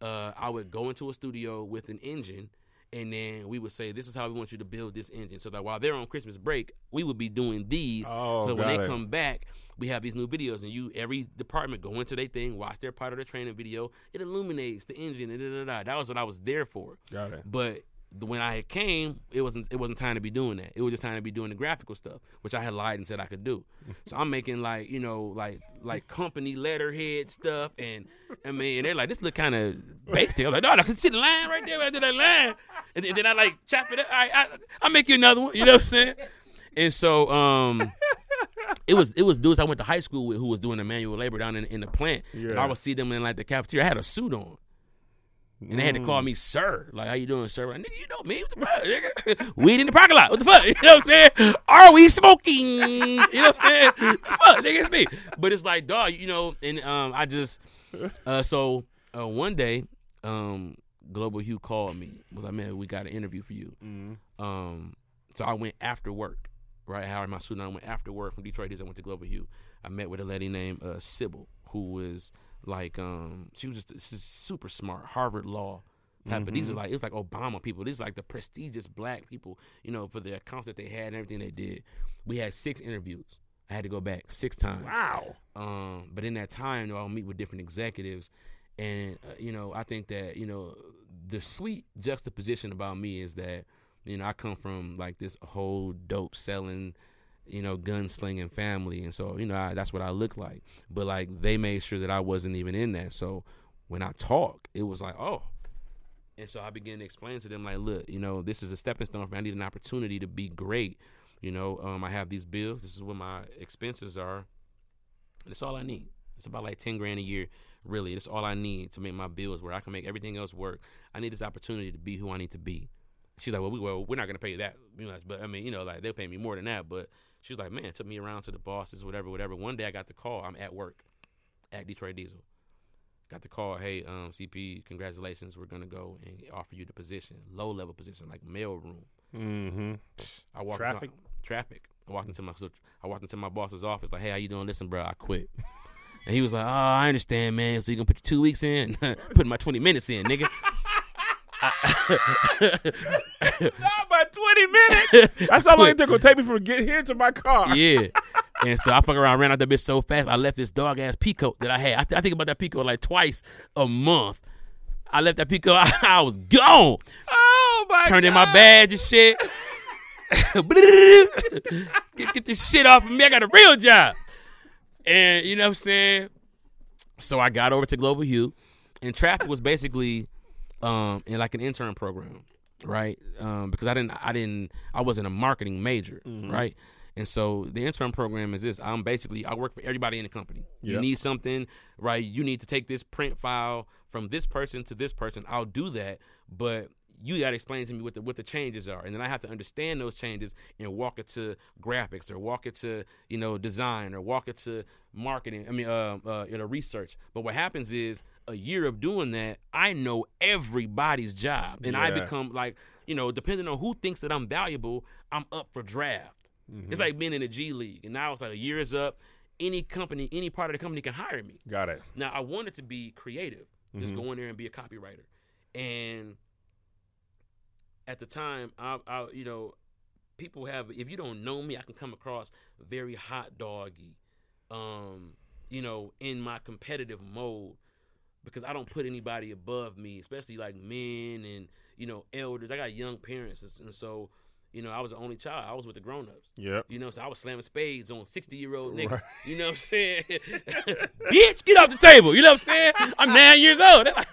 Uh, I would go into a studio with an engine, and then we would say, this is how we want you to build this engine. So that while they're on Christmas break, we would be doing these. Oh, so that when it. they come back, we have these new videos, and you, every department, go into their thing, watch their part of the training video. It illuminates the engine. Da, da, da, da. That was what I was there for. Got it. But when I came, it wasn't it wasn't time to be doing that. It was just time to be doing the graphical stuff, which I had lied and said I could do. So I'm making like you know like like company letterhead stuff, and I mean and they're like, this look kind of basic. I'm like, no, no, see the line right there. When I do that line, and, and then I like chop it up. All right, I I make you another one. You know what I'm saying? And so um. It was it was dudes I went to high school with who was doing the manual labor down in, in the plant. Yeah. And I would see them in like the cafeteria. I had a suit on, and mm. they had to call me sir. Like, how you doing, sir? Like, nigga, you know me. What the fuck? Weed in the parking lot. What the fuck? You know what I'm saying? Are we smoking? You know what I'm saying? What the fuck, nigga, it's me. But it's like, dog, you know. And um, I just uh, so uh, one day, um, Global Hue called me. Was like, man, we got an interview for you. Mm. Um, so I went after work. Right, Howard, my student, I went after work from Detroit. I went to Global Hue. I met with a lady named uh, Sybil, who was like, um, she was just super smart, Harvard Law type. Mm-hmm. But these are like, it was like Obama people. These are like the prestigious black people, you know, for the accounts that they had and everything they did. We had six interviews. I had to go back six times. Wow. Um, but in that time, though, I'll meet with different executives. And, uh, you know, I think that, you know, the sweet juxtaposition about me is that, you know, I come from like this whole dope selling, you know, gunslinging family. And so, you know, I, that's what I look like. But like, they made sure that I wasn't even in that. So when I talk, it was like, oh, And so I began to explain to them, like, look, you know, this is a stepping stone for me. I need an opportunity to be great. You know, um, I have these bills. This is what my expenses are. And it's all I need. It's about like ten grand a year, really. It's all I need to make my bills where I can make everything else work. I need this opportunity to be who I need to be. She's like, well, we, well we're not going to pay you that. You know, but, I mean, you know, like, they'll pay me more than that. But she was like, man, took me around to the bosses, whatever, whatever. One day I got the call. I'm at work at Detroit Diesel. Got the call, hey, um, C P, congratulations. We're going to go and offer you the position, low-level position, like mailroom. Mm-hmm. I walked traffic? Into, traffic. I walked, into my, so I walked into my boss's office, like, hey, how you doing? Listen, bro, I quit. And he was like, oh, I understand, man. So you going to put your two weeks in? Put my twenty minutes in, nigga. Not my twenty minutes. That's how long it took to take me from getting here to my car. Yeah. And so I fuck around, ran out that bitch so fast, I left this dog ass peacoat that I had. I, th- I think about that peacoat like twice a month. I left that peacoat. I, I was gone. Oh my! Turned God. In my badge and shit. get, get this shit off of me. I got a real job. And you know what I'm saying. So I got over to Global Hue, and traffic was basically um, in like an intern program, right? Um, because I didn't, I didn't, I wasn't a marketing major, mm-hmm. right? And so the intern program is this. I'm basically, I work for everybody in the company. Yep. You need something, right? You need to take this print file from this person to this person. I'll do that, but you got to explain to me what the, what the changes are. And then I have to understand those changes and walk it to graphics or walk it to, you know, design or walk it to marketing, I mean, uh, uh, you know, research. But what happens is a year of doing that, I know everybody's job. And yeah. I become like, you know, depending on who thinks that I'm valuable, I'm up for draft. Mm-hmm. It's like being in the G League, and now it's like a year is up. Any company, any part of the company can hire me. Got it. Now, I wanted to be creative, just mm-hmm. go in there and be a copywriter. And at the time, I, I, you know, people have, if you don't know me, I can come across very hot doggy, um, you know, in my competitive mode because I don't put anybody above me, especially like men and, you know, elders. I got young parents, and so you know, I was the only child. I was with the grown-ups. Yeah. You know, so I was slamming spades on sixty-year-old niggas. Right. You know what I'm saying? Bitch, get off the table. You know what I'm saying? I'm nine years old. All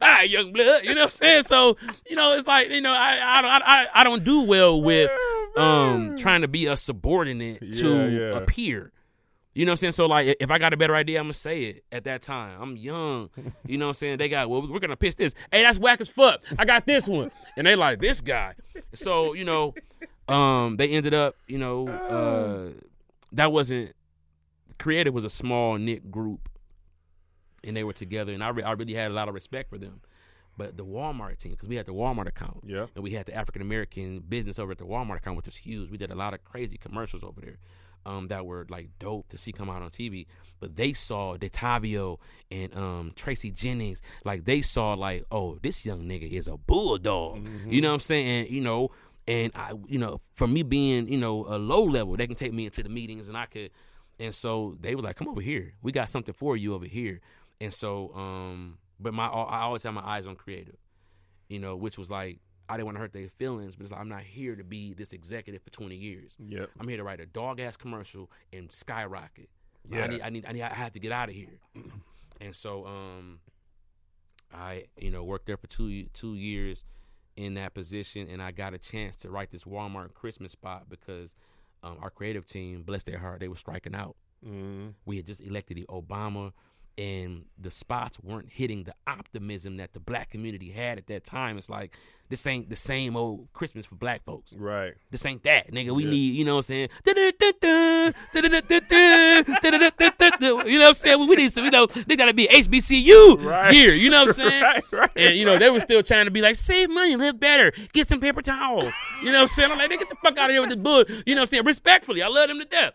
right, young blood. You know what I'm saying? So, you know, it's like, you know, I I don't, I, I don't do well with um trying to be a subordinate yeah, to yeah. a peer. You know what I'm saying? So, like, if I got a better idea, I'm going to say it at that time. I'm young. You know what I'm saying? They got, well, we're going to pitch this. Hey, that's whack as fuck. I got this one. And they like, this guy. So, you know, um, they ended up, you know, uh, that wasn't, Creative was a small knit group. And they were together. And I, re- I really had a lot of respect for them. But the Walmart team, because we had the Walmart account. Yeah. And we had the African-American business over at the Walmart account, which was huge. We did a lot of crazy commercials over there. Um, that were like dope to see come out on T V, but they saw DeTavio and um, Tracy Jennings, like they saw like, oh, this young nigga is a bulldog, mm-hmm. you know what I'm saying? And, you know, and I, you know, from me being, you know, a low level, they can take me into the meetings and I could, and so they were like, come over here, we got something for you over here, and so, um, but my I always had my eyes on creative, you know, which was like. I didn't want to hurt their feelings, but it's like, I'm not here to be this executive for twenty years. Yep. I'm here to write a dog-ass commercial and skyrocket. Yeah. I need, I need, I need, I have to get out of here. And so, um, I, you know, worked there for two, two years in that position, and I got a chance to write this Walmart Christmas spot because um, our creative team, bless their heart, they were striking out. Mm-hmm. We had just elected Obama. And the spots weren't hitting the optimism that the black community had at that time. It's like, this ain't the same old Christmas for black folks. Right. This ain't that, nigga. We yeah. need, you know what I'm saying? You know what I'm saying? We need some, you know, they got to be H B C U right. here. You know what I'm saying? Right, right, and, you know, right. they were still trying to be like, save money, live better, get some paper towels. You know what I'm saying? I'm like, they get the fuck out of here with this bull. You know what I'm saying? Respectfully, I love them to death.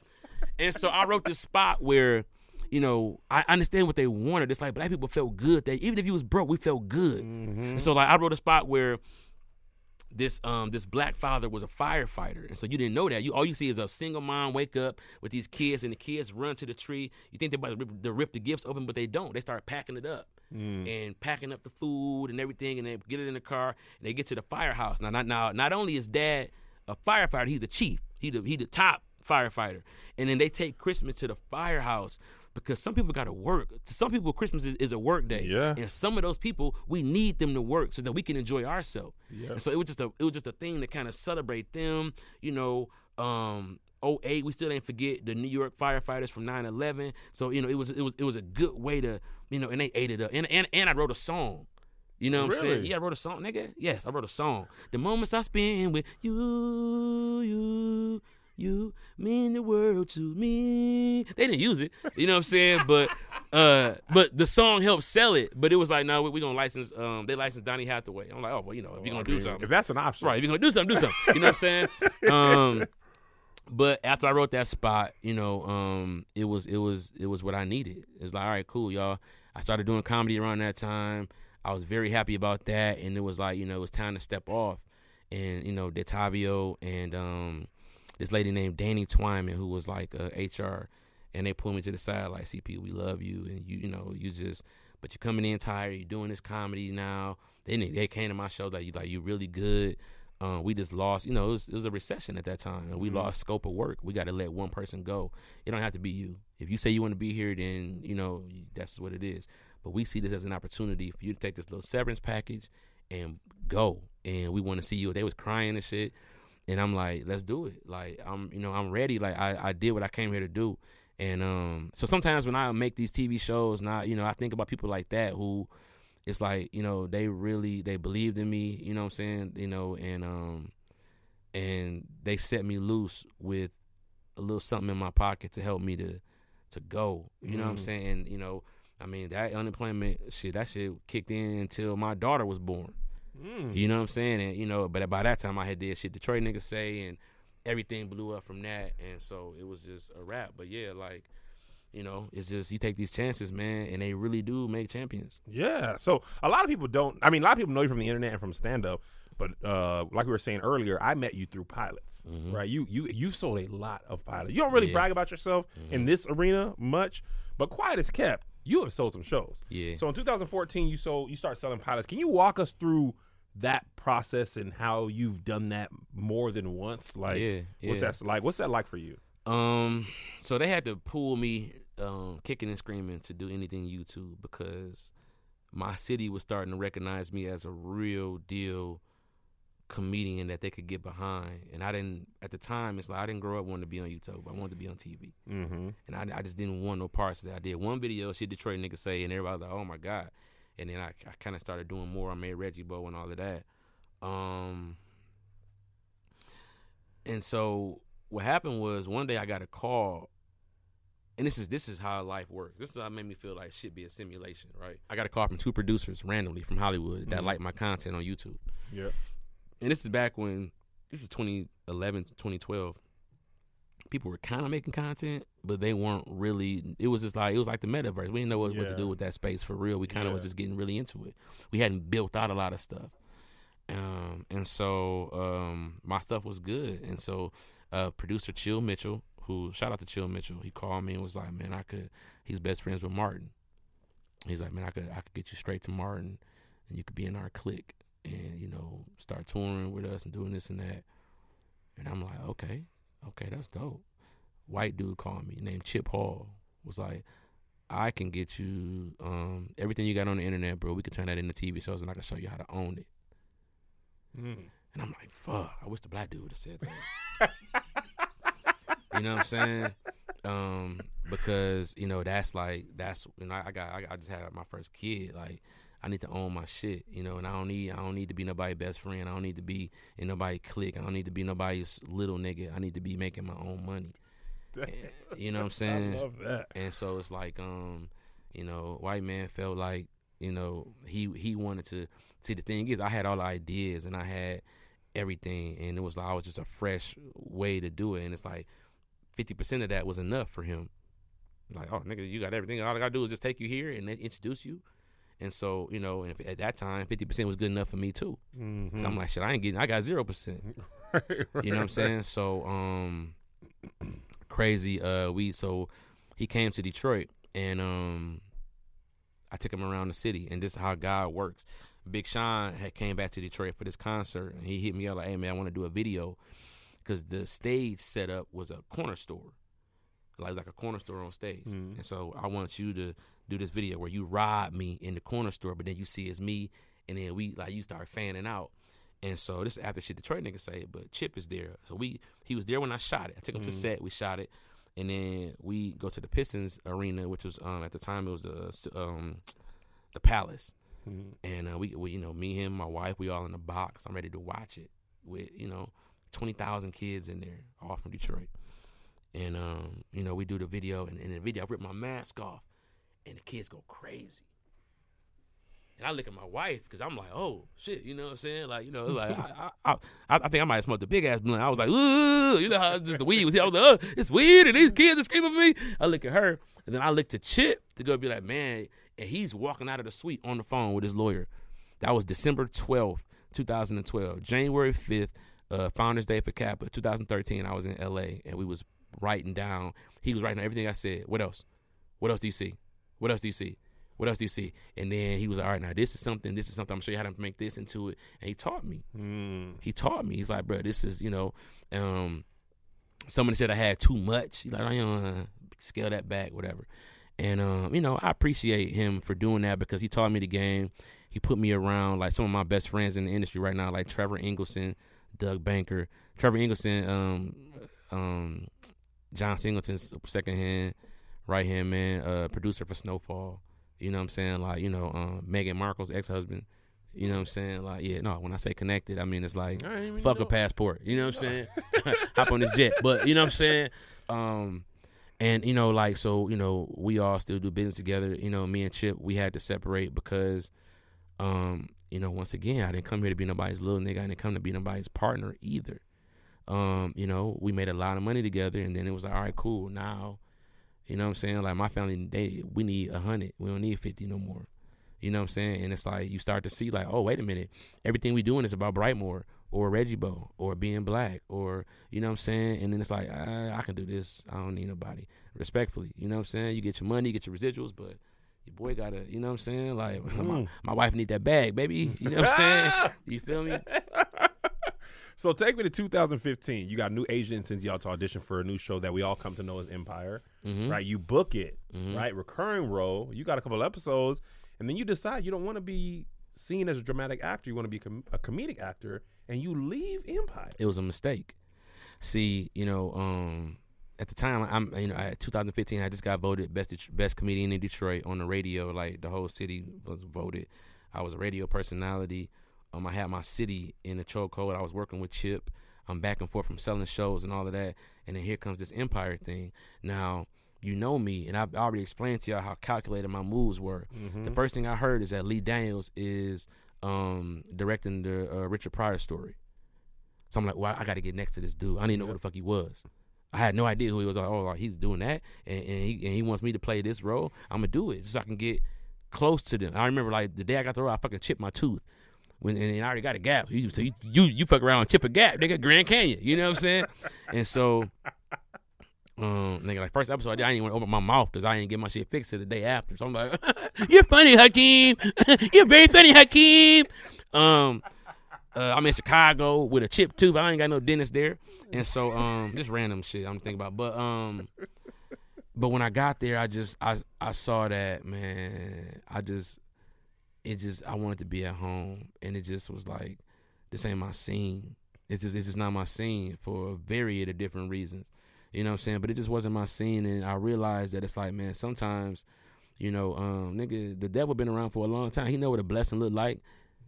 And so I wrote this spot where, you know, I understand what they wanted. It's like black people felt good. That even if you was broke, we felt good. Mm-hmm. And so, like, I wrote a spot where this um this black father was a firefighter, and so you didn't know that. You all you see is a single mom wake up with these kids, and the kids run to the tree. You think they're about to rip, to rip the gifts open, but they don't. They start packing it up mm. and packing up the food and everything, and they get it in the car and they get to the firehouse. Now, not now, not only is dad a firefighter, he's the chief. He the he the top firefighter, and then they take Christmas to the firehouse. because some people got to work. To some people, Christmas is, is a work day. Yeah. And some of those people, we need them to work so that we can enjoy ourselves. Yeah. And so it was just a it was just a thing to kind of celebrate them. You know, um, oh eight, we still didn't forget the New York firefighters from nine eleven. So, you know, it was it was it was a good way to, you know, and they ate it up. And and, and I wrote a song. You know what really? I'm saying? Yeah, I wrote a song, nigga. Yes, I wrote a song. The moments I spend with you, you, you mean the world to me. They didn't use it. You know what I'm saying? But uh, but the song helped sell it. But it was like, no, we're we going to license, um, they licensed Donny Hathaway. I'm like, oh, well, you know, if you're going to do something. If that's an option. Right, if you're going to do something, do something. You know what I'm saying? Um, but after I wrote that spot, you know, um, it was it was, it was what I needed. It was like, all right, cool, y'all. I started doing comedy around that time. I was very happy about that, and it was like, you know, it was time to step off. And, you know, DeTavio and um, this lady named Danny Twyman, who was like uh, H R, and they pulled me to the side like, C P, we love you, and you, you know, you just, but you're coming in tired, you're doing this comedy now. They they came to my show like, you like you really good. Uh, we just lost, you know, it was, it was a recession at that time, and we mm-hmm. lost scope of work. We got to let one person go. It don't have to be you. If you say you want to be here, then, you know, that's what it is. But we see this as an opportunity for you to take this little severance package and go. And we want to see you. They was crying and shit. And I'm like, let's do it. Like, I'm, you know, I'm ready. Like, I, I did what I came here to do. And um, so sometimes when I make these T V shows, not, you know, I think about people like that who it's like, you know, they really, they believed in me, you know what I'm saying? You know, and um, and they set me loose with a little something in my pocket to help me to, to go, you mm. know what I'm saying? And, you know, I mean, that unemployment shit, that shit kicked in until my daughter was born. Mm. You know what I'm saying? And, you know, but by that time I had did shit Detroit niggas say, and everything blew up from that. And so it was just a wrap. But yeah, like, you know, it's just you take these chances, man, and they really do make champions. Yeah. So a lot of people don't. I mean, a lot of people know you from the internet and from stand-up. But uh, like we were saying earlier, I met you through pilots, mm-hmm. right? You you you sold a lot of pilots. You don't really yeah. brag about yourself mm-hmm. in this arena much, but quiet is kept. You have sold some shows. Yeah. So in two thousand fourteen, you sold. You started selling pilots. Can you walk us through that process and how you've done that more than once? Like, yeah, yeah. What that's like? What's that like for you? Um. So they had to pull me, um, kicking and screaming, to do anything YouTube because my city was starting to recognize me as a real deal comedian that they could get behind. And I didn't, at the time, it's like I didn't grow up wanting to be on YouTube. I wanted to be on T V. Mm-hmm. And I, I just didn't want no parts of that. I did one video, shit Detroit niggas say, and everybody was like, oh my God. And then I, I kind of started doing more. I made Reggie Bo and all of that. Um, and so what happened was one day I got a call, and this is this is how life works. This is how it made me feel like shit be a simulation, right? I got a call from two producers randomly from Hollywood mm-hmm. that liked my content on YouTube. Yeah. And this is back when, this is twenty eleven, twenty twelve. People were kind of making content, but they weren't really, it was just like, it was like the metaverse. We didn't know what, yeah. what to do with that space for real. We kind of yeah. was just getting really into it. We hadn't built out a lot of stuff. Um, and so um, my stuff was good. And so uh, producer Chill Mitchell, who, shout out to Chill Mitchell, he called me and was like, man, I could, he's best friends with Martin. He's like, man, I could, I could get you straight to Martin and you could be in our clique. And, you know, start touring with us and doing this and that. And I'm like, okay, okay, that's dope. White dude called me, named Chip Hall, was like, I can get you um, everything you got on the internet, bro. We can turn that into T V shows, and I can show you how to own it. Mm. And I'm like, fuck, I wish the black dude would have said that. You know what I'm saying? Um, because, you know, that's like, that's, you know, I got, I just had my first kid, like, I need to own my shit, you know, and I don't need I don't need to be nobody's best friend. I don't need to be in nobody's clique. I don't need to be nobody's little nigga. I need to be making my own money. And, you know what I'm saying? I love that. And so it's like, um, you know, white man felt like, you know, he he wanted to see the thing is I had all the ideas and I had everything, and it was like I was just a fresh way to do it, and it's like fifty percent of that was enough for him. Like, oh nigga, you got everything. All I gotta do is just take you here and then introduce you. And so, you know, and at that time, fifty percent was good enough for me, too. Mm-hmm. Cause I'm like, shit, I ain't getting, I got zero percent. Right, right, you know what I'm saying? Right. So, um, crazy. Uh, we, so he came to Detroit, and um, I took him around the city, and this is how God works. Big Sean had came back to Detroit for this concert, and he hit me up like, hey, man, I want to do a video. Because the stage setup was a corner store. like like a corner store on stage. Mm-hmm. And so I want you to do this video where you ride me in the corner store, but then you see it's me, and then we like you start fanning out. And so this is after shit Detroit niggas say, but Chip is there. So we he was there when I shot it. I took him mm-hmm. to set. We shot it. And then we go to the Pistons arena, which was um, at the time it was the um, the Palace. Mm-hmm. And uh, we, we, you know, me, him, my wife, we all in the box. I'm ready to watch it with, you know, twenty thousand kids in there, all from Detroit. And um, you know, we do the video, and in the video, I rip my mask off, and the kids go crazy. And I look at my wife because I'm like, oh shit, you know what I'm saying? Like, you know, like I, I, I, I think I might have smoked a big ass blunt. I was like, ooh, you know how just the weed was here. I was like, oh, it's weed, and these kids are screaming for me. I look at her, and then I look to Chip to go be like, man, and he's walking out of the suite on the phone with his lawyer. That was December twelfth, two thousand twelve, January fifth, uh, Founders Day for Kappa, two thousand thirteen. I was in L A, and we was writing down. He was writing down everything I said. What else? What else do you see? What else do you see? What else do you see? And then he was like, all right, now this is something, this is something, I'm sure you how to make this into it. And he taught me. Mm. He taught me. He's like, bro, this is, you know, um, someone said I had too much. He's like, I don't know, scale that back, whatever. And, um, you know, I appreciate him for doing that because he taught me the game. He put me around, like, some of my best friends in the industry right now, like Trevor Ingleson, Doug Banker. Trevor Ingleson, um, um, John Singleton's second-hand, right-hand man, uh, producer for Snowfall. You know what I'm saying? Like, you know, um, Meghan Markle's ex-husband. You know what I'm saying? Like, yeah, no, when I say connected, I mean, it's like, fuck a passport. You know what I'm saying? Hop on this jet. But, you know what I'm saying? Um, and, you know, like, so, you know, we all still do business together. You know, me and Chip, we had to separate because, um, you know, once again, I didn't come here to be nobody's little nigga. I didn't come to be nobody's partner either. Um, you know, we made a lot of money together, and then it was like, all right, cool, now. You know what I'm saying? Like, my family, they we need a hundred. We don't need fifty no more. You know what I'm saying? And it's like you start to see, like, oh, wait a minute. Everything we doing is about Brightmoor or Reggie Bo or being black or, you know what I'm saying? And then it's like, I, I can do this. I don't need nobody. Respectfully. You know what I'm saying? You get your money, you get your residuals, but your boy got to, you know what I'm saying? Like, mm. my, my wife need that bag, baby. You know what I'm saying? You feel me? So take me to two thousand fifteen. You got a new agent since y'all to audition for a new show that we all come to know as Empire, mm-hmm. right? You book it, mm-hmm. right? Recurring role. You got a couple episodes, and then you decide you don't want to be seen as a dramatic actor. You want to be com- a comedic actor, and you leave Empire. It was a mistake. See, you know, um, at the time, I'm, you know, I, two thousand fifteen, I just got voted best Det- best comedian in Detroit on the radio. Like, the whole city was voted. I was a radio personality. Um, I had my city in the chokehold. I was working with Chip. I'm back and forth from selling shows and all of that. And then here comes this Empire thing. Now, you know me, and I've already explained to y'all how calculated my moves were. Mm-hmm. The first thing I heard is that Lee Daniels is um, directing the uh, Richard Pryor story. So I'm like, well, I got to get next to this dude. I didn't know yep. who the fuck he was. I had no idea who he was. Like, oh, he's doing that, and, and, he, and he wants me to play this role. I'm going to do it so I can get close to them. I remember, like, the day I got the role, I fucking chipped my tooth. When, and I already got a gap. So you, so you you you fuck around and chip a gap, nigga, Grand Canyon. You know what I'm saying? And so, um, nigga, like, first episode, I didn't even want to open my mouth because I didn't get my shit fixed till the day after. So I'm like, you're funny, Hakeem. You're very funny, Hakeem. Um, uh, I'm in Chicago with a chip tooth. I ain't got no dentist there. And so, um, just random shit I'm thinking about. But um, but when I got there, I just, I, I saw that, man, I just, It just I wanted to be at home, and it just was like, this ain't my scene. It's just it's just not my scene for a variety of different reasons, you know what I'm saying? But it just wasn't my scene, and I realized that it's like, man, sometimes, you know, um, nigga, the devil been around for a long time. He know what a blessing look like,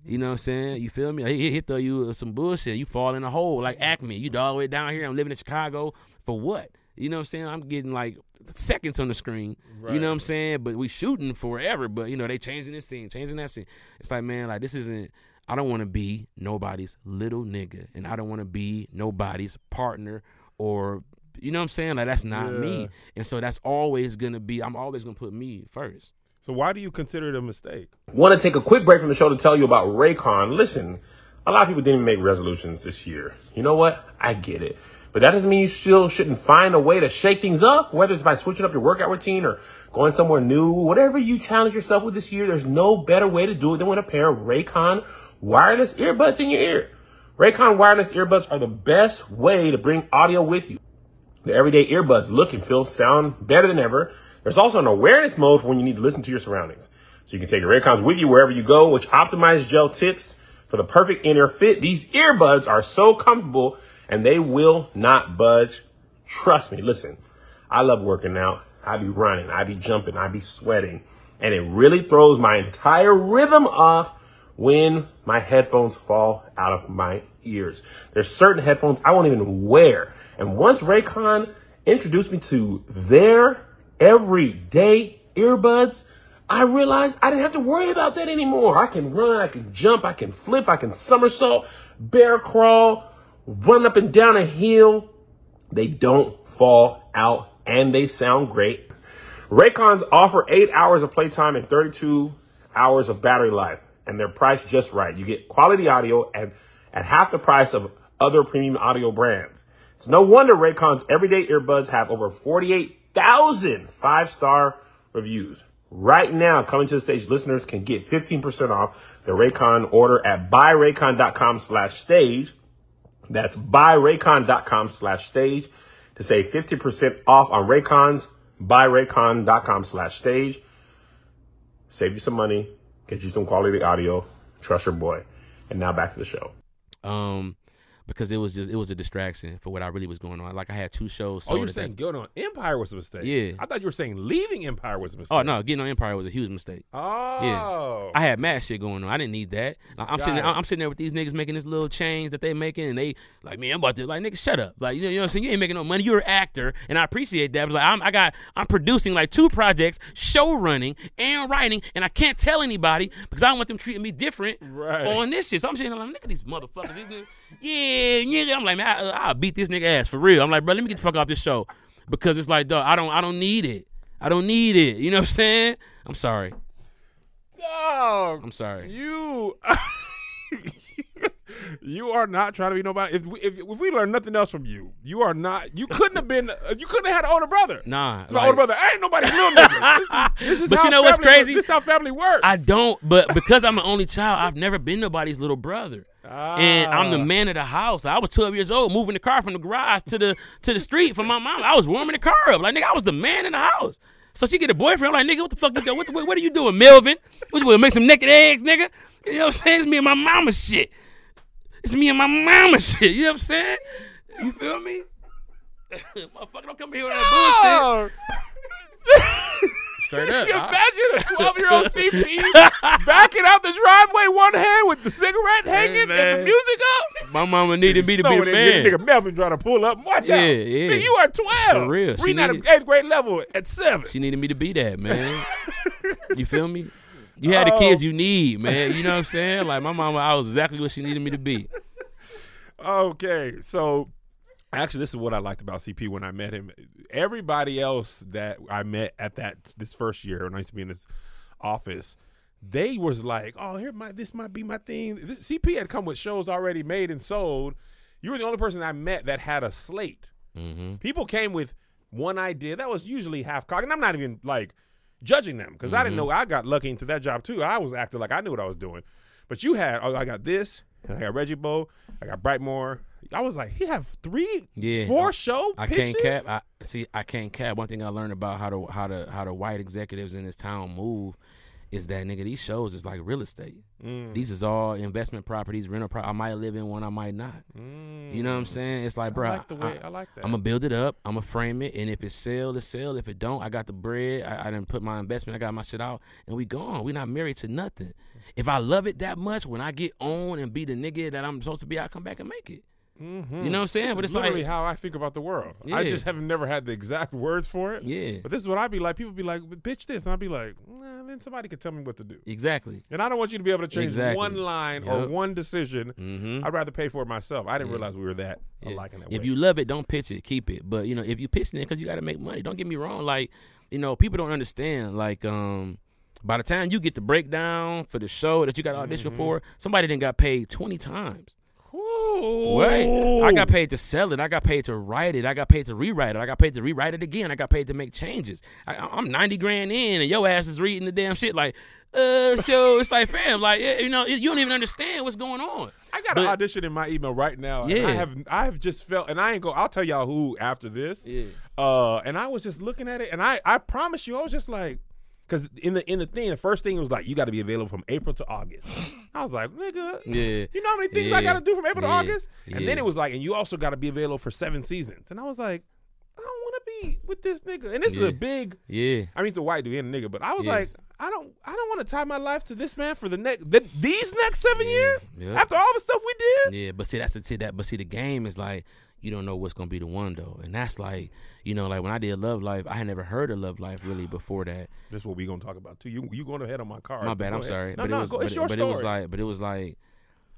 you know what I'm saying? You feel me? He, he throw you some bullshit, you fall in a hole like Acme. You all the way down here. I'm living in Chicago for what? You know what I'm saying? I'm getting like seconds on the screen. Right. You know what I'm saying? But we shooting forever. But, you know, they changing this scene, changing that scene. It's like, man, like, this isn't, I don't want to be nobody's little nigga. And I don't want to be nobody's partner or, you know what I'm saying? Like, that's not yeah. me. And so that's always going to be, I'm always going to put me first. So why do you consider it a mistake? Want to take a quick break from the show to tell you about Raycon. Listen, a lot of people didn't make resolutions this year. You know what? I get it. But that doesn't mean you still shouldn't find a way to shake things up, whether it's by switching up your workout routine or going somewhere new. Whatever you challenge yourself with this year, there's no better way to do it than with a pair of Raycon wireless earbuds in your ear. Raycon wireless earbuds are the best way to bring audio with you. The everyday earbuds look and feel sound better than ever. There's also an awareness mode for when you need to listen to your surroundings. So you can take your AirComs with you wherever you go, which optimized gel tips for the perfect inner fit. These earbuds are so comfortable and they will not budge. Trust me. Listen, I love working out. I be running. I be jumping. I be sweating. And it really throws my entire rhythm off when my headphones fall out of my ears. There's certain headphones I won't even wear. And once Raycon introduced me to their everyday earbuds, I realized I didn't have to worry about that anymore. I can run, I can jump, I can flip, I can somersault, bear crawl, run up and down a hill. They don't fall out and they sound great. Raycons offer eight hours of playtime and thirty-two hours of battery life. And they're priced just right. You get quality audio at, at half the price of other premium audio brands. It's no wonder Raycon's everyday earbuds have over forty-eight thousand five-star reviews. Right now, Coming to the Stage listeners can get fifteen percent off their Raycon order at buyraycon.com slash stage. That's buyraycon.com slash stage to save fifty percent off on Raycons. buyraycon.com slash stage. Save you some money. Get you some quality audio. Trust your boy. And now back to the show. Um, because it was just it was a distraction for what I really was going on. Like I had two shows. Oh, you're saying going on Empire was a mistake. Yeah, I thought you were saying leaving Empire was a mistake. Oh no, getting on Empire was a huge mistake. Oh, yeah. I had mad shit going on. I didn't need that. Like, I'm Got sitting there, I'm sitting there with these niggas making this little change that they making, and they like, man, I'm about to like, nigga, shut up. Like, you know, you know what I'm saying? You ain't making no money. You're an actor, and I appreciate that. But like, I'm I got I'm producing like two projects, show running and writing, and I can't tell anybody because I don't want them treating me different right. on this shit. So I'm sitting there like, look at these motherfuckers. These niggas, yeah. Yeah, nigga. I'm like, man, I, I'll beat this nigga ass for real. I'm like, bro, let me get the fuck off this show because it's like, dog, I don't, I don't need it. I don't need it. You know what I'm saying? I'm sorry. Dog, I'm sorry. You, you are not trying to be nobody. If we, if, if we learn nothing else from you, you are not. You couldn't have been. You couldn't have had an older brother. Nah, it's my like, older brother. I ain't nobody's little nigga. This is, this is but how you know what's crazy? Works. This is how family works. I don't, but because I'm an only child, I've never been nobody's little brother. Ah. And I'm the man of the house. I was twelve years old, moving the car from the garage to the to the street from my mom. I was warming the car up. Like, nigga, I was the man in the house. So she get a boyfriend. I'm like, nigga, what the fuck you doing? What, what, what are you doing, Melvin? What you doing? Make some naked eggs, nigga? You know what I'm saying? It's me and my mama shit. It's me and my mama shit. You know what I'm saying? You feel me? Motherfucker, don't come here with that bullshit. Straight up. Can you imagine a twelve-year-old C P backing out the driveway one hand with the cigarette hanging hey, and the music up? My mama needed me to be the man. Nigga Melvin trying to pull up. Watch yeah, out. Yeah. Man, you are twelve. For real. Reading at an eighth grade level at seven. She needed me to be that, man. You feel me? You had oh. the kids you need, man. You know what I'm saying? Like, my mama, I was exactly what she needed me to be. Okay, so... Actually, this is what I liked about C P when I met him. Everybody else that I met at that this first year, when I used to be in this office, they was like, "Oh, here might this might be my thing." This, C P had come with shows already made and sold. You were the only person I met that had a slate. Mm-hmm. People came with one idea that was usually half cocked, and I'm not even like judging them because mm-hmm. I didn't know. I got lucky into that job too. I was acting like I knew what I was doing, but you had. Oh, I got this, and I got Reggie Bo, I got Brightmoor. I was like, he have three, yeah, four show I pitches? Can't cap. I, see, I can't cap. One thing I learned about how the how the how the white executives in this town move is that nigga, these shows is like real estate. Mm. These is all investment properties, rental property. I might live in one, I might not. Mm. You know what I'm saying? It's like, bro, I like, the way, I, I like that. I'm gonna build it up. I'm gonna frame it, and if it sell, it sell. If it don't, I got the bread. I, I didn't put my investment. I got my shit out, and we gone. We not married to nothing. If I love it that much, when I get on and be the nigga that I'm supposed to be, I come back and make it. Mm-hmm. You know what I'm saying? This but it's literally like, how I think about the world. Yeah. I just have never had the exact words for it. Yeah. But this is what I'd be like. People be like, bitch this. And I'd be like, nah, then somebody could tell me what to do. Exactly. And I don't want you to be able to change exactly. one line yep. or one decision. Mm-hmm. I'd rather pay for it myself. I didn't yeah. realize we were that yeah. alike in that way. If you love it, don't pitch it. Keep it. But, you know, if you pitch it because you got to make money, don't get me wrong. Like, you know, people don't understand. Like, um, by the time you get the breakdown for the show that you got to audition mm-hmm. for, somebody done got paid twenty times. Oh. Right. I got paid to sell it. I got paid to write it. I got paid to rewrite it. I got paid to rewrite it again. I got paid to make changes. I, I'm ninety grand in, and your ass is reading the damn shit like, uh, so it's like, fam, like, you know, you don't even understand what's going on. I got an audition in my email right now. Yeah. And I have I have just felt, and I ain't go, I'll tell y'all who after this. Yeah. Uh, and I was just looking at it, and I, I promise you, I was just like, because in the in the thing, the first thing was like, you got to be available from April to August. I was like, nigga, yeah. you know how many things yeah. I got to do from April yeah. to August? And yeah. then it was like, and you also got to be available for seven seasons. And I was like, I don't want to be with this nigga. And this yeah. is a big, yeah. I mean, it's a white dude and a nigga, but I was yeah. like, I don't I don't want to tie my life to this man for the next the, these next seven yeah. years yeah. after all the stuff we did. Yeah, but see, that's the, see that, but see, the game is like, you don't know what's going to be the one, though. And that's like, you know, like when I did Love Life, I had never heard of Love Life really before that. That's what we're going to talk about, too. You you going ahead on my car. My bad, I'm ahead. sorry. No, but no, it was, go, it's but, your but story. It was like, but it was like,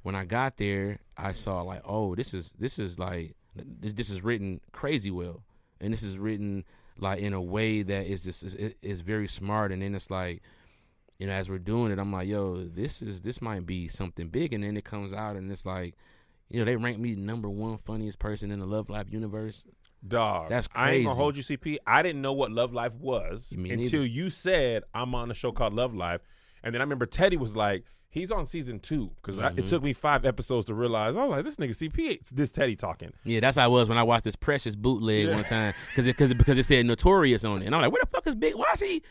when I got there, I saw like, oh, this is, this is like, this is written crazy well. And this is written like in a way that is just, is, is very smart. And then it's like, you know, as we're doing it, I'm like, yo, this is, this might be something big. And then it comes out and it's like, you know, they ranked me number one funniest person in the Love Life universe. Dog, that's crazy. I ain't gonna hold you, C P. I didn't know what Love Life was you until either. you said, I'm on a show called Love Life. And then I remember Teddy was like, he's on season two. Because mm-hmm. it took me five episodes to realize, I was like, this nigga C P, it's this Teddy talking. Yeah, that's how I was when I watched this Precious bootleg yeah. one time. Cause it, cause it, because it said Notorious on it. And I'm like, where the fuck is Big? Why is he?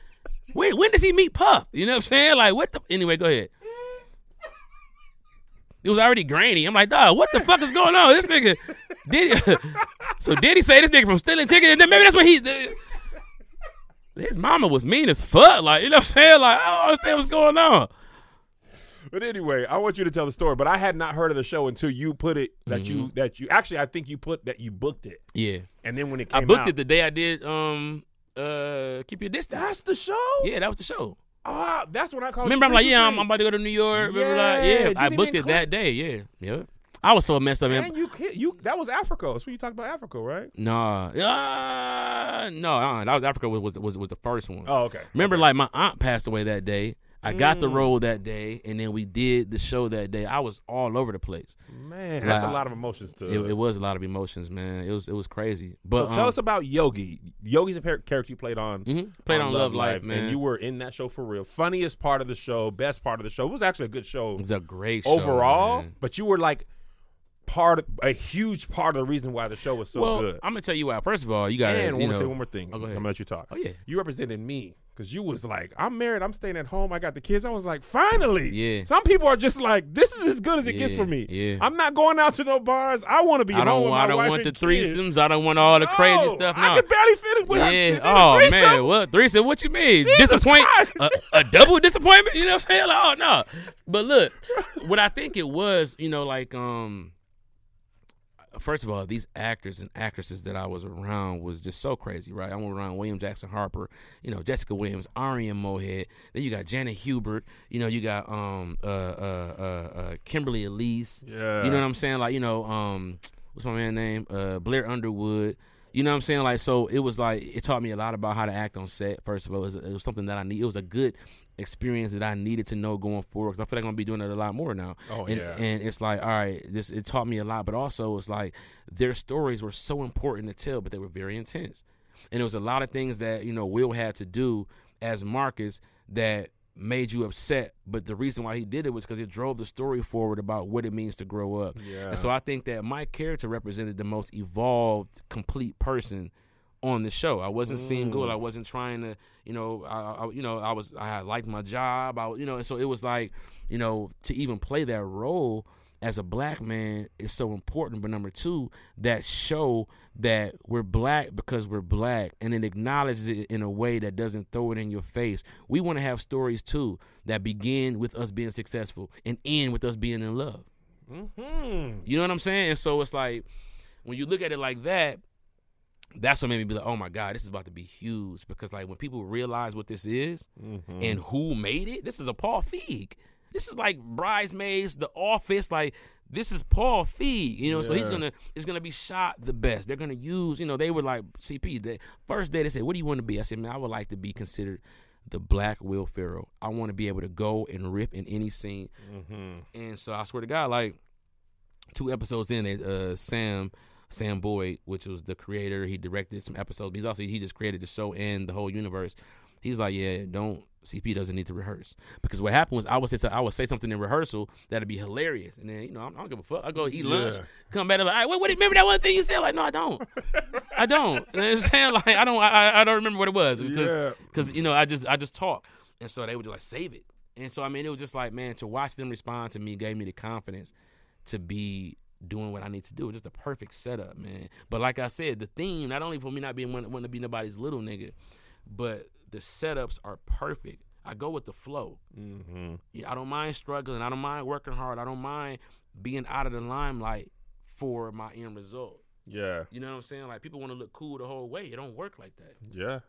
When, when does he meet Puff? You know what I'm saying? Like, what the? Anyway, go ahead. It was already grainy. I'm like, dog, what the fuck is going on? This nigga, did he, so did he say this nigga from stealing chicken? Maybe that's what he, his mama was mean as fuck. Like, you know what I'm saying? Like, I don't understand what's going on. But anyway, I want you to tell the story. But I had not heard of the show until you put it, that mm-hmm. you, that you, actually, I think you put, that you booked it. Yeah. And then when it came out. I booked out, it the day I did um uh Keep Your Distance. That's the show? Yeah, that was the show. Oh, that's what I call. Remember, I'm like, yeah, I'm, I'm about to go to New York. Yeah, like, yeah. I booked it that day. Yeah, yeah. I was so messed up. Man, you, you, that was Africa. That's what you talked about, Africa, right? Nah, uh, no, uh, that was Africa. Was was was the first one. Oh, okay. Remember, okay. like my aunt passed away that day. I got mm. the role that day, and then we did the show that day. I was all over the place. Man, like, that's a lot of emotions too. It, it was a lot of emotions, man. It was it was crazy. But so tell um, us about Yogi. Yogi's a character you played on, mm-hmm. played on, on Love Life, Life, man. And you were in that show for real. Funniest part of the show, best part of the show. It was actually a good show. It's a great show overall, man. But you were like part of, a huge part of the reason why the show was so well, good. I'm gonna tell you why. First of all, you got and want to say one more thing. Oh, go ahead. I'm gonna let you talk. Oh yeah, you represented me. Because you was like, I'm married, I'm staying at home, I got the kids. I was like, finally. Yeah. Some people are just like, this is as good as it yeah, gets for me. Yeah. I'm not going out to no bars. I want to be I home don't, with my I don't wife want the threesomes. Kids. I don't want all the no, crazy stuff. No. I could barely fit it with yeah. it. Oh, threesome? Man. What? Threesome? What you mean? Disappoint? A, a double disappointment? You know what I'm saying? Like, oh, no. But look, what I think it was, you know, like, um, first of all, these actors and actresses that I was around was just so crazy, right? I went around William Jackson Harper, you know, Jessica Williams, Arian Moorhead. Then you got Janet Hubert. You know, you got um uh uh uh, uh Kimberly Elise. Yeah. You know what I'm saying? Like, you know, um, what's my man's name? Uh, Blair Underwood. You know what I'm saying? Like, so it was like it taught me a lot about how to act on set. First of all, it was, it was something that I need. It was a good experience that I needed to know going forward, because I feel like I'm gonna be doing it a lot more now. Oh, and, yeah. And it's like, all right, this it taught me a lot, but also it's like their stories were so important to tell, but they were very intense, and it was a lot of things that, you know, Will had to do as Marcus that made you upset, but the reason why he did it was because it drove the story forward about what it means to grow up. Yeah. And so I think that my character represented the most evolved, complete person on the show. I wasn't mm. single. I wasn't trying to, you know, I, I, you know, I was, I liked my job. I, you know, and so it was like, you know, to even play that role as a black man is so important. But number two, that show that we're black because we're black, and it acknowledges it in a way that doesn't throw it in your face. We want to have stories too that begin with us being successful and end with us being in love. Mm-hmm. You know what I'm saying? And so it's like, when you look at it like that, that's what made me be like, oh my God, this is about to be huge. Because like when people realize what this is mm-hmm. and who made it, this is a Paul Feig. This is like Bridesmaids, The Office. Like, this is Paul Feig, you know. Yeah. So he's gonna, it's gonna be shot the best. They're gonna use, you know, they were like, C P, the first day they said, what do you want to be? I said, man, I would like to be considered the black Will Ferrell. I want to be able to go and rip in any scene. Mm-hmm. And so I swear to God, like, two episodes in, uh, Sam Sam Boyd, which was the creator, he directed some episodes. But he's also he just created the show and the whole universe. He's like, yeah, don't C P doesn't need to rehearse, because what happened was I would say so, I would say something in rehearsal that'd be hilarious, and then you know I don't give a fuck. I go eat lunch, yeah. come back, I'm like, all right, wait, what? Remember that one thing you said? I'm like, no, I don't, I don't. You know what I'm saying? Like, I don't, I, I don't remember what it was because, because yeah. you know, I just, I just talk, and so they would like save it, and so I mean, it was just like, man, to watch them respond to me gave me the confidence to be doing what I need to do. Just a perfect setup, man. But like I said, the theme not only for me not being wanting to be nobody's little nigga, but the setups are perfect. I go with the flow. Mm-hmm. Yeah, I don't mind struggling. I don't mind working hard. I don't mind being out of the limelight for my end result. Yeah. You know what I'm saying? Like, people want to look cool the whole way. It don't work like that. Yeah.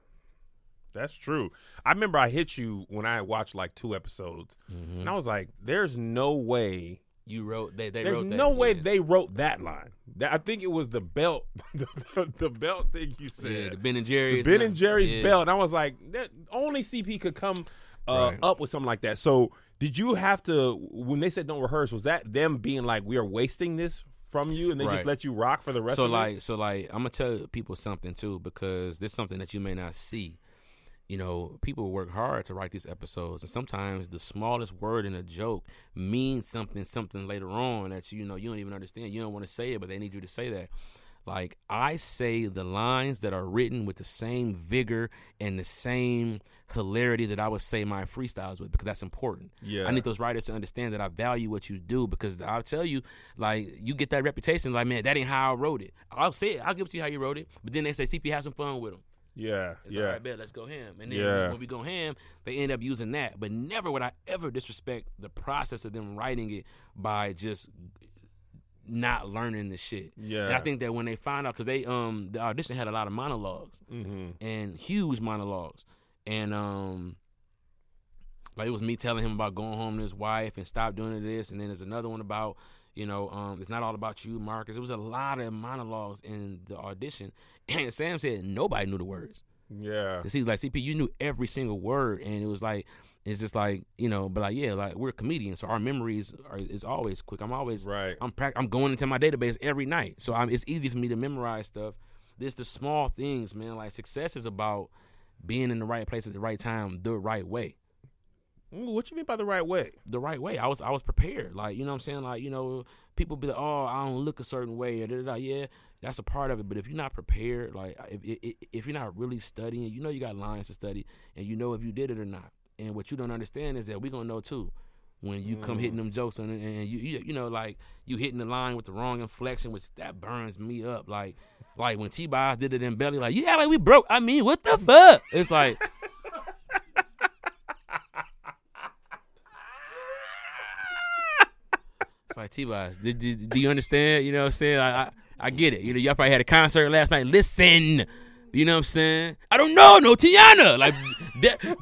That's true. I remember I hit you when I watched, like, two episodes. Mm-hmm. And I was like, there's no way. You wrote they, they wrote that. There's no way they wrote that line. That, I think it was the belt, the, the, the belt thing you said. Yeah, the Ben and Jerry's. The Ben and Jerry's yeah. belt. And I was like, only C P could come uh, right. up with something like that. So did you have to, when they said don't rehearse, was that them being like, we are wasting this from you, and they right. just let you rock for the rest so of like, it? So like, I'm going to tell people something too, because there's something that you may not see. You know, people work hard to write these episodes, and sometimes the smallest word in a joke means something, something later on that, you know, you don't even understand. You don't want to say it, but they need you to say that. Like, I say the lines that are written with the same vigor and the same hilarity that I would say my freestyles with, because that's important. Yeah. I need those writers to understand that I value what you do, because I'll tell you, like, you get that reputation, like, man, that ain't how I wrote it. I'll say it. I'll give it to you how you wrote it, but then they say, C P, have some fun with them. Yeah, it's yeah. All right, bet, let's go ham. And then yeah. when we go ham, they end up using that. But never would I ever disrespect the process of them writing it by just not learning the shit. Yeah. And I think that when they find out, because they um the audition had a lot of monologues mm-hmm. and huge monologues, and um like it was me telling him about going home to his wife and stop doing this, and then there's another one about. You know, um, it's not all about you, Marcus. It was a lot of monologues in the audition. And Sam said nobody knew the words. Yeah. Because he was like, C P, you knew every single word. And it was like, it's just like, you know, but like, yeah, like we're comedians. So our memories are, is always quick. I'm always, right. I'm pra- I'm going into my database every night. So I'm, it's easy for me to memorize stuff. There's the small things, man. Like, success is about being in the right place at the right time, the right way. Ooh, what you mean by the right way? The right way. I was I was prepared. Like, you know what I'm saying? Like, you know, people be like, oh, I don't look a certain way. Or, da, da, da. Yeah, that's a part of it. But if you're not prepared, like, if, if you're not really studying, you know you got lines to study, and you know if you did it or not. And what you don't understand is that we're going to know, too, when you mm. come hitting them jokes and, and you, you, you know, like, you hitting the line with the wrong inflection, which that burns me up. Like, like when T-Boz did it in Belly, like, yeah, like, we broke. I mean, what the fuck? It's like... Like, T-Boz, do, do, do you understand? You know what I'm saying? I, I I get it. You know, y'all probably had a concert last night. Listen. You know what I'm saying? I don't know no Tiana. Like,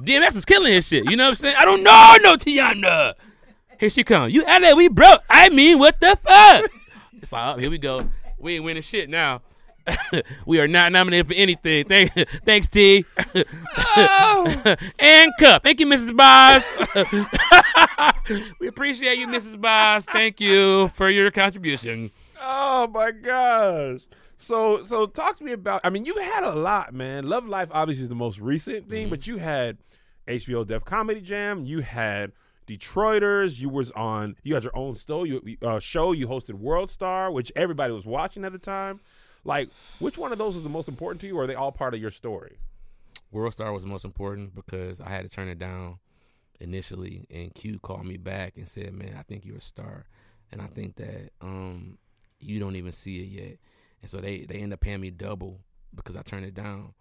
D M X was killing his shit. You know what I'm saying? I don't know no Tiana. Here she comes. You out there, we broke. I mean, what the fuck? It's like, oh, here we go. We ain't winning shit now. We are not nominated for anything. Thank, thanks, T. Oh. And Cup. Thank you, Missus Boz. We appreciate you, Missus Boz. Thank you for your contribution. Oh, my gosh. So, so talk to me about, I mean, you had a lot, man. Love Life, obviously, is the most recent thing, mm-hmm. but you had H B O Def Comedy Jam. You had Detroiters. You was on, you had your own show. You, uh, show. You hosted World Star, which everybody was watching at the time. Like, which one of those was the most important to you, or are they all part of your story? World Star was the most important because I had to turn it down initially, and Q called me back and said, man, I think you're a star, and I think that um, you don't even see it yet. And so they, they end up paying me double because I turned it down.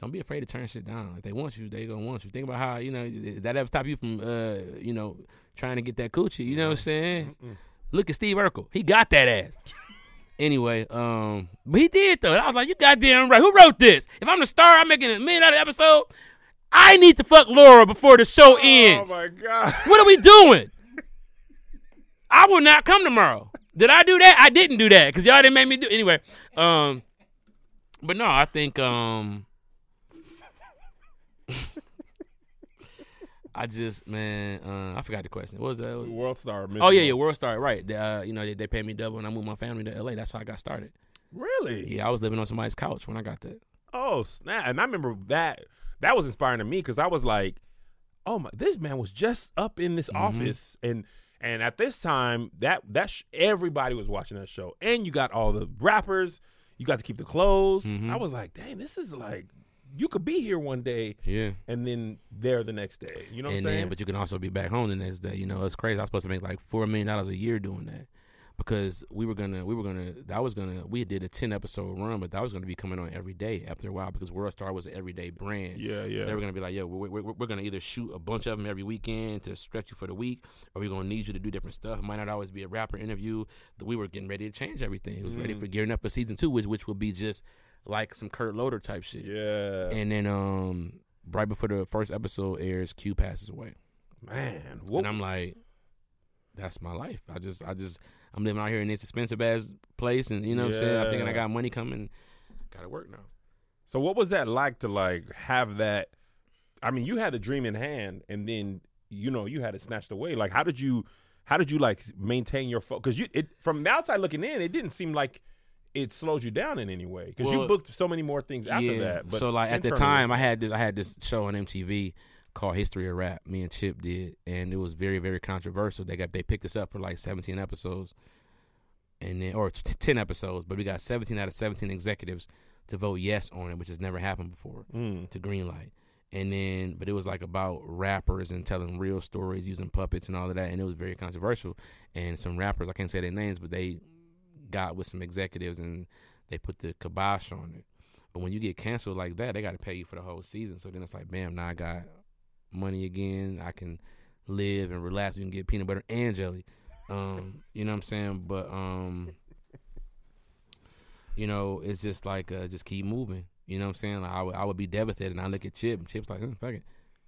Don't be afraid to turn shit down. If they want you, they gonna want you. Think about how, you know, that ever stop you from, uh, you know, trying to get that coochie, you know what I'm saying? Mm-mm. Look at Steve Urkel. He got that ass. Anyway, um, but he did, though. And I was like, you goddamn right. Who wrote this? If I'm the star, I'm making a million out of the episode. I need to fuck Laura before the show ends. Oh, my God. What are we doing? I will not come tomorrow. Did I do that? I didn't do that because y'all didn't make me do it. Anyway, um, but no, I think um, I just, man, uh, I forgot the question. What was that? World Star. Michigan. Oh, yeah, yeah, World Star, right. They, uh, you know, they, they paid me double, and I moved my family to L A. That's how I got started. Really? Yeah, I was living on somebody's couch when I got that. Oh, snap. And I remember that. That was inspiring to me because I was like, oh, my, this man was just up in this mm-hmm. office. And and at this time, that that sh- everybody was watching that show. And you got all the rappers. You got to keep the clothes. Mm-hmm. I was like, dang, this is like – you could be here one day, yeah, and then there the next day. You know what and I'm saying? Then, but you can also be back home the next day. You know, it's crazy. I was supposed to make like four million dollars a year doing that because we were gonna, we were gonna, that was gonna, we did a ten episode run, but that was gonna be coming on every day after a while because World Star was an everyday brand. Yeah, yeah. So they were gonna be like, yo, we're, we're, we're gonna either shoot a bunch of them every weekend to stretch you for the week, or we're gonna need you to do different stuff. It might not always be a rapper interview. We were getting ready to change everything. It was mm. ready for gearing up for season two, which which will be just. Like some Kurt Loder type shit. Yeah. And then um, right before the first episode airs, Q passes away. Man. Whoop. And I'm like, that's my life. I just, I just, I'm living out here in this expensive ass place. And you know yeah. what I'm saying? I'm thinking I got money coming. Got to work now. So what was that like to like have that? I mean, you had a dream in hand and then, you know, you had it snatched away. Like, how did you, how did you like maintain your focus? Because you, it, from the outside looking in, it didn't seem like it slows you down in any way because well, you booked so many more things after yeah. that. But so like at the time, I had this I had this show on M T V called History of Rap. Me and Chip did, and it was very very controversial. They got they picked us up for like seventeen episodes, and then or t- ten episodes, but we got seventeen out of seventeen executives to vote yes on it, which has never happened before mm. to greenlight. And then, but it was like about rappers and telling real stories using puppets and all of that, and it was very controversial. And some rappers, I can't say their names, but they got with some executives and they put the kibosh on it. But when you get canceled like that, they got to pay you for the whole season. So then it's like, bam, now I got money again. I can live and relax. We can get peanut butter and jelly. Um, you know what I'm saying? But, um, you know, it's just like, uh, just keep moving. You know what I'm saying? Like I, w- I would be devastated. And I look at Chip and Chip's like, hmm, fuck it.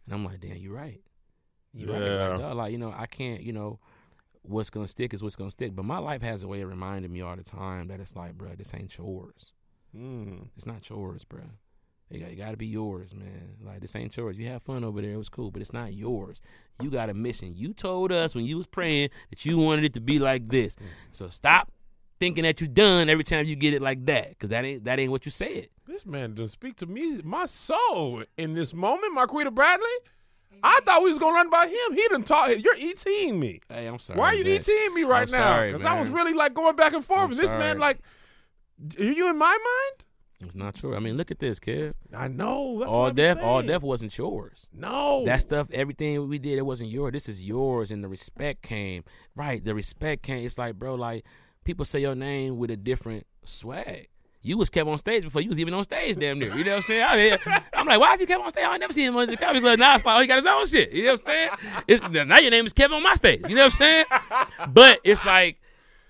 And I'm like, damn, you're right. You're yeah. right. Like, like, you know, I can't, you know, what's going to stick is what's going to stick. But my life has a way of reminding me all the time that it's like, bro, this ain't chores. Mm. It's not chores, bro. It got, it got to be yours, man. Like, this ain't chores. You have fun over there. It was cool, but it's not yours. You got a mission. You told us when you was praying that you wanted it to be like this. So stop thinking that you're done every time you get it like that because that ain't, that ain't what you said. This man doesn't speak to me, my soul in this moment, Marquita Bradley. I thought we was going to run by him. He didn't talk. You're E T ing me. Hey, I'm sorry. Why are you man. E T ing me right I'm now? Because I was really, like, going back and forth. I'm this sorry. man, like, are you in my mind? It's not true. I mean, look at this, kid. I know. That's all death, all death wasn't yours. No. That stuff, everything we did, it wasn't yours. This is yours, and the respect came. Right, the respect came. It's like, bro, like, people say your name with a different swag. You was kept on stage before you was even on stage, damn near. You know what I'm saying? I mean, I'm like, why is he kept on stage? I never seen him on the comedy club. Now it's like, oh, he got his own shit. You know what I'm saying? It's, now your name is Kevin on my stage. You know what I'm saying? But it's like,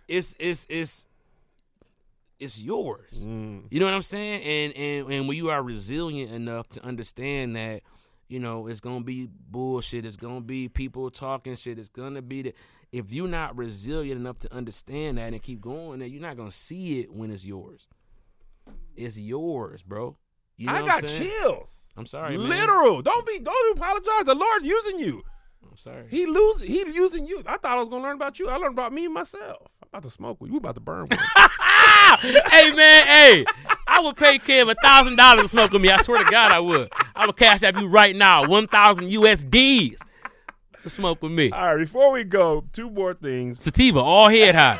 it's it's it's it's yours. Mm. You know what I'm saying? And and and when you are resilient enough to understand that, you know, it's gonna be bullshit. It's gonna be people talking shit. It's gonna be the. If you're not resilient enough to understand that and keep going, then you're not gonna see it when it's yours. It's yours, bro. You know I got chills. I'm sorry, man. Literal. Don't be. Don't apologize. The Lord using you. I'm sorry. He lose. He using you. I thought I was gonna learn about you. I learned about me and myself. I'm about to smoke with you. We about to burn with you. Hey man, hey. I would pay Kev a thousand dollars to smoke with me. I swear to God, I would. I would cash out you right now. One thousand U S Ds to smoke with me. All right. Before we go, two more things. Sativa, all head high.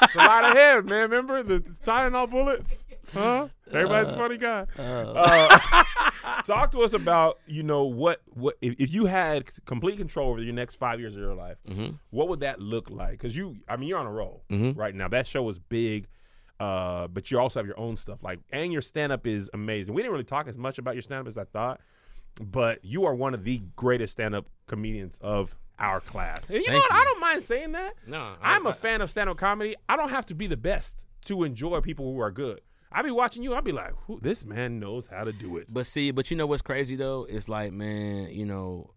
It's a lot of head, man. Remember the Tylenol bullets? Huh? Everybody's uh, a funny guy. Uh, uh, talk to us about, you know, what, what if, if you had complete control over your next five years of your life, mm-hmm. what would that look like? Because you, I mean, you're on a roll mm-hmm. right now. That show is big, uh, but you also have your own stuff. Like, and your stand-up is amazing. We didn't really talk as much about your stand-up as I thought, but you are one of the greatest stand-up comedians of our class. And you Thank know what? You. I don't mind saying that. No, I, I'm a I, fan of stand-up comedy. I don't have to be the best to enjoy people who are good. I be watching you. I be like, this man knows how to do it. But see, but you know what's crazy, though? It's like, man, you know,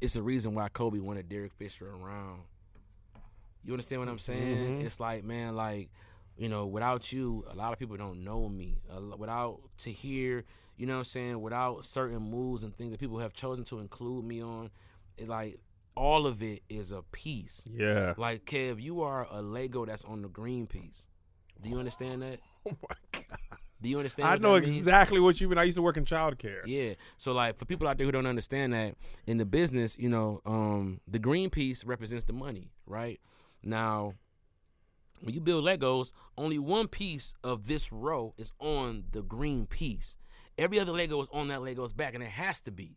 it's the reason why Kobe wanted Derek Fisher around. You understand what I'm saying? Mm-hmm. It's like, man, like, you know, without you, a lot of people don't know me. Uh, without to hear, you know what I'm saying, without certain moves and things that people have chosen to include me on, it, like, all of it is a piece. Yeah. Like, Kev, you are a Lego that's on the green piece. Do you understand that? Oh, my God. Do you understand what I know that exactly means? What you mean. I used to work in childcare. Yeah. So, like, for people out there who don't understand that, in the business, you know, um, the green piece represents the money, right? Now, when you build Legos, only one piece of this row is on the green piece. Every other Lego is on that Lego's back, and it has to be.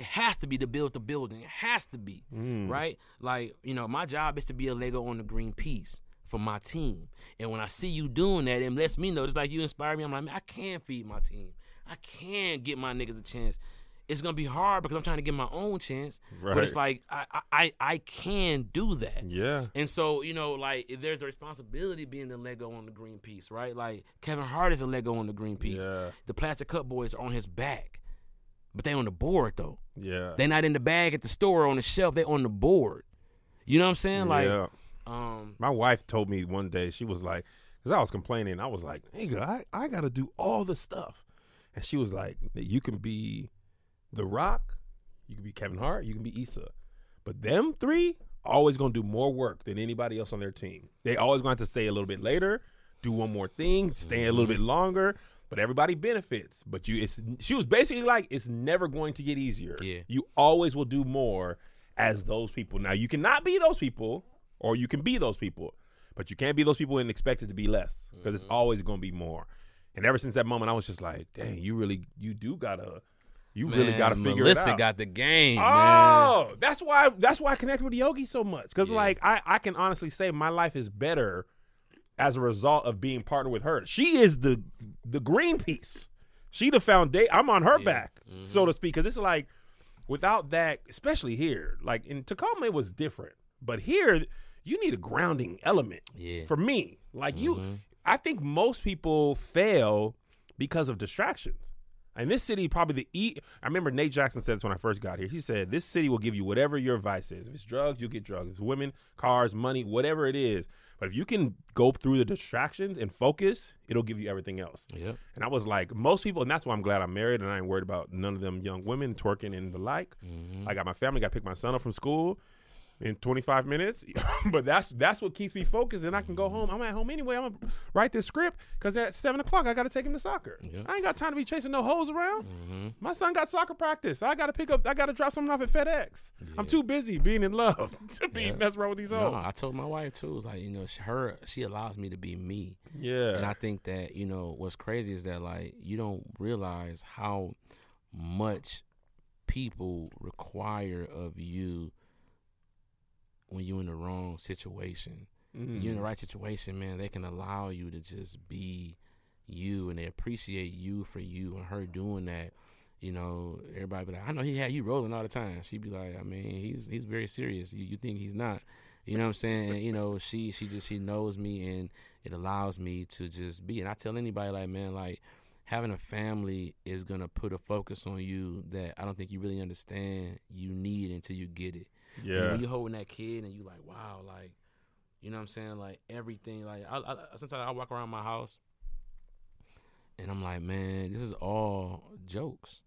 It has to be to build the building. It has to be, mm. right? Like, you know, my job is to be a Lego on the green piece for my team. And when I see you doing that, it lets me know, just like you inspire me, I'm like, man, I can feed my team. I can get my niggas a chance. It's going to be hard because I'm trying to get my own chance. Right. But it's like, I, I I can do that. Yeah. And so, you know, like, there's a responsibility being the Lego on the green piece, right? Like, Kevin Hart is a Lego on the green piece. Yeah. The Plastic Cup Boys are on his back. But they on the board, though. Yeah. They're not in the bag at the store or on the shelf. They on the board. You know what I'm saying? Like, yeah. Um, my wife told me one day, she was like, because I was complaining. I was like, nigga, I, I got to do all the stuff. And she was like, you can be The Rock, you can be Kevin Hart, you can be Issa. But them three always going to do more work than anybody else on their team. They always going to have to stay a little bit later, do one more thing, stay a little bit longer, but everybody benefits. But you, it's, she was basically like, it's never going to get easier. Yeah. You always will do more as those people. Now, you cannot be those people, or you can be those people, but you can't be those people and expect it to be less, because it's always going to be more. And ever since that moment, I was just like, dang, you really, you do got to, You man, really got to figure Melissa it out. Melissa got the game, oh, man. Oh, that's why, that's why I connect with Yogi so much. Because, yeah. like, I, I can honestly say my life is better as a result of being partnered with her. She is the the green piece. She the foundation. I'm on her yeah. back, mm-hmm. so to speak. Because it's like, without that, especially here, like, in Tacoma, it was different. But here, you need a grounding element yeah. for me. Like, mm-hmm. you, I think most people fail because of distractions. And this city, probably the E. I remember Nate Jackson said this when I first got here. He said, this city will give you whatever your vice is. If it's drugs, you'll get drugs. If it's women, cars, money, whatever it is. But if you can go through the distractions and focus, it'll give you everything else. Yeah. And I was like, most people, and that's why I'm glad I'm married and I ain't worried about none of them young women twerking and the like. Mm-hmm. I got my family, got to pick my son up from school in twenty-five minutes. But that's that's what keeps me focused, and I can go home. I'm at home anyway. I'm going to write this script because at seven o'clock, I got to take him to soccer. Yeah. I ain't got time to be chasing no hoes around. Mm-hmm. My son got soccer practice. I got to pick up. I got to drop something off at FedEx. Yeah. I'm too busy being in love to be yeah. messing around with these hoes. No, I told my wife, too. It's like, you know, her, she allows me to be me. Yeah. And I think that, you know, what's crazy is that, like, you don't realize how much people require of you when you're in the wrong situation. Mm. You're in the right situation, man, they can allow you to just be you, and they appreciate you for you. And her doing that, you know, everybody be like, I know he had you rolling all the time. She'd be like, I mean, he's he's very serious. You, you think he's not. You know what I'm saying? And, you know, she she just, she knows me, and it allows me to just be. And I tell anybody, like, man, like, having a family is going to put a focus on you that I don't think you really understand you need until you get it. Yeah. And when you holding that kid and you like, wow, like, you know what I'm saying? Like, everything, like, I, I, sometimes I walk around my house and I'm like, man, this is all jokes.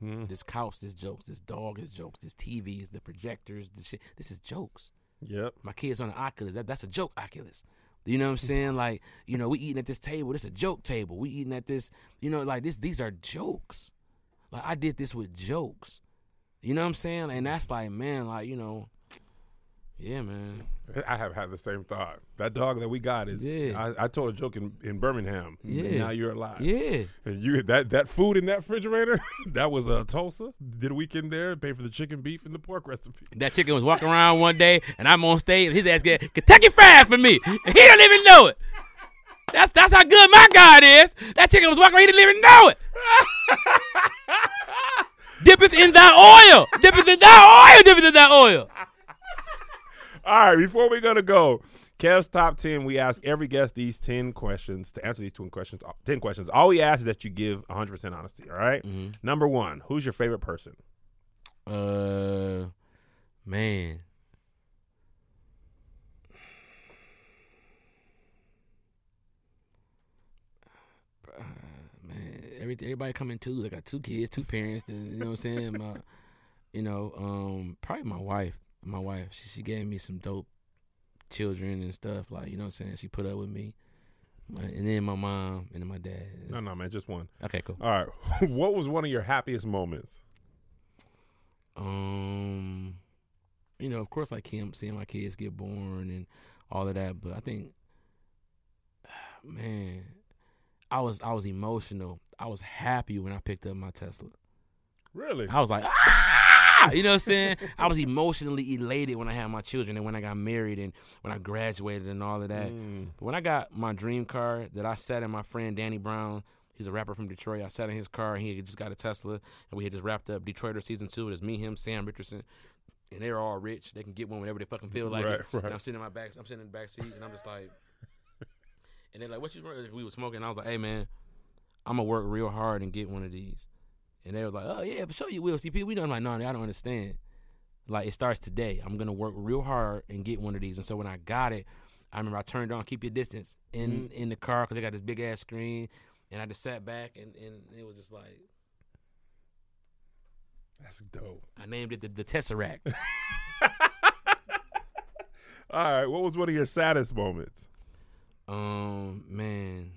Hmm. This couch is jokes. This dog is jokes. This T V is the projectors. This shit. This is jokes. Yep. My kid's on the Oculus. That, that's a joke Oculus. You know what I'm saying? Like, you know, we eating at this table. This is a joke table. We eating at this, you know, like, this. These are jokes. Like, I did this with jokes. You know what I'm saying? And that's like, man, like, you know, yeah, man. I have had the same thought. That dog that we got is, yeah. I, I told a joke in, in Birmingham. Yeah. Now you're alive. Yeah. And you that, that food in that refrigerator, that was uh, Tulsa. Did a weekend there, paid for the chicken beef and the pork recipe. That chicken was walking around one day, and I'm on stage, and his ass get Kentucky Fried for me, and he don't even know it. That's, that's how good my God is. That chicken was walking around, he didn't even know it. Dippeth in thy oil. Dippeth in thy oil. Dippeth in thy oil. All right, before we're going to go, Kev's Top ten, we ask every guest these ten questions. To answer these ten questions, ten questions. All we ask is that you give one hundred percent honesty, all right? Mm-hmm. Number one, who's your favorite person? Uh, man. every, everybody coming too. I got two kids, two parents. You know what I'm saying? My, you know, um, probably my wife. My wife, she, she gave me some dope children and stuff. Like, you know what I'm saying? She put up with me. And then my mom and then my dad. No, no, man, just one. Okay, cool. All right. What was one of your happiest moments? Um, you know, of course, like him, seeing my kids get born and all of that. But I think, man, I was I was emotional. I was happy when I picked up my Tesla. Really? I was like, ah! You know what I'm saying? I was emotionally elated when I had my children and when I got married and when I graduated and all of that. Mm. But when I got my dream car that I sat in my friend Danny Brown, he's a rapper from Detroit. I sat in his car and he had just got a Tesla and we had just wrapped up Detroiter season two. It was me, him, Sam Richardson. And they're all rich. They can get one whenever they fucking feel like right, it. Right. And I'm sitting in my back, I'm sitting in the back seat and I'm just like, and they're like, what you remember? We were smoking and I was like, hey man, I'm gonna work real hard and get one of these. And they were like, oh, yeah, for sure you will, C P. We done like, no, I don't understand. Like, it starts today. I'm going to work real hard and get one of these. And so when I got it, I remember I turned on Keep Your Distance in, mm-hmm. in the car because they got this big-ass screen. And I just sat back, and, and it was just like. That's dope. I named it the, the Tesseract. All right. What was one of your saddest moments? Um, man.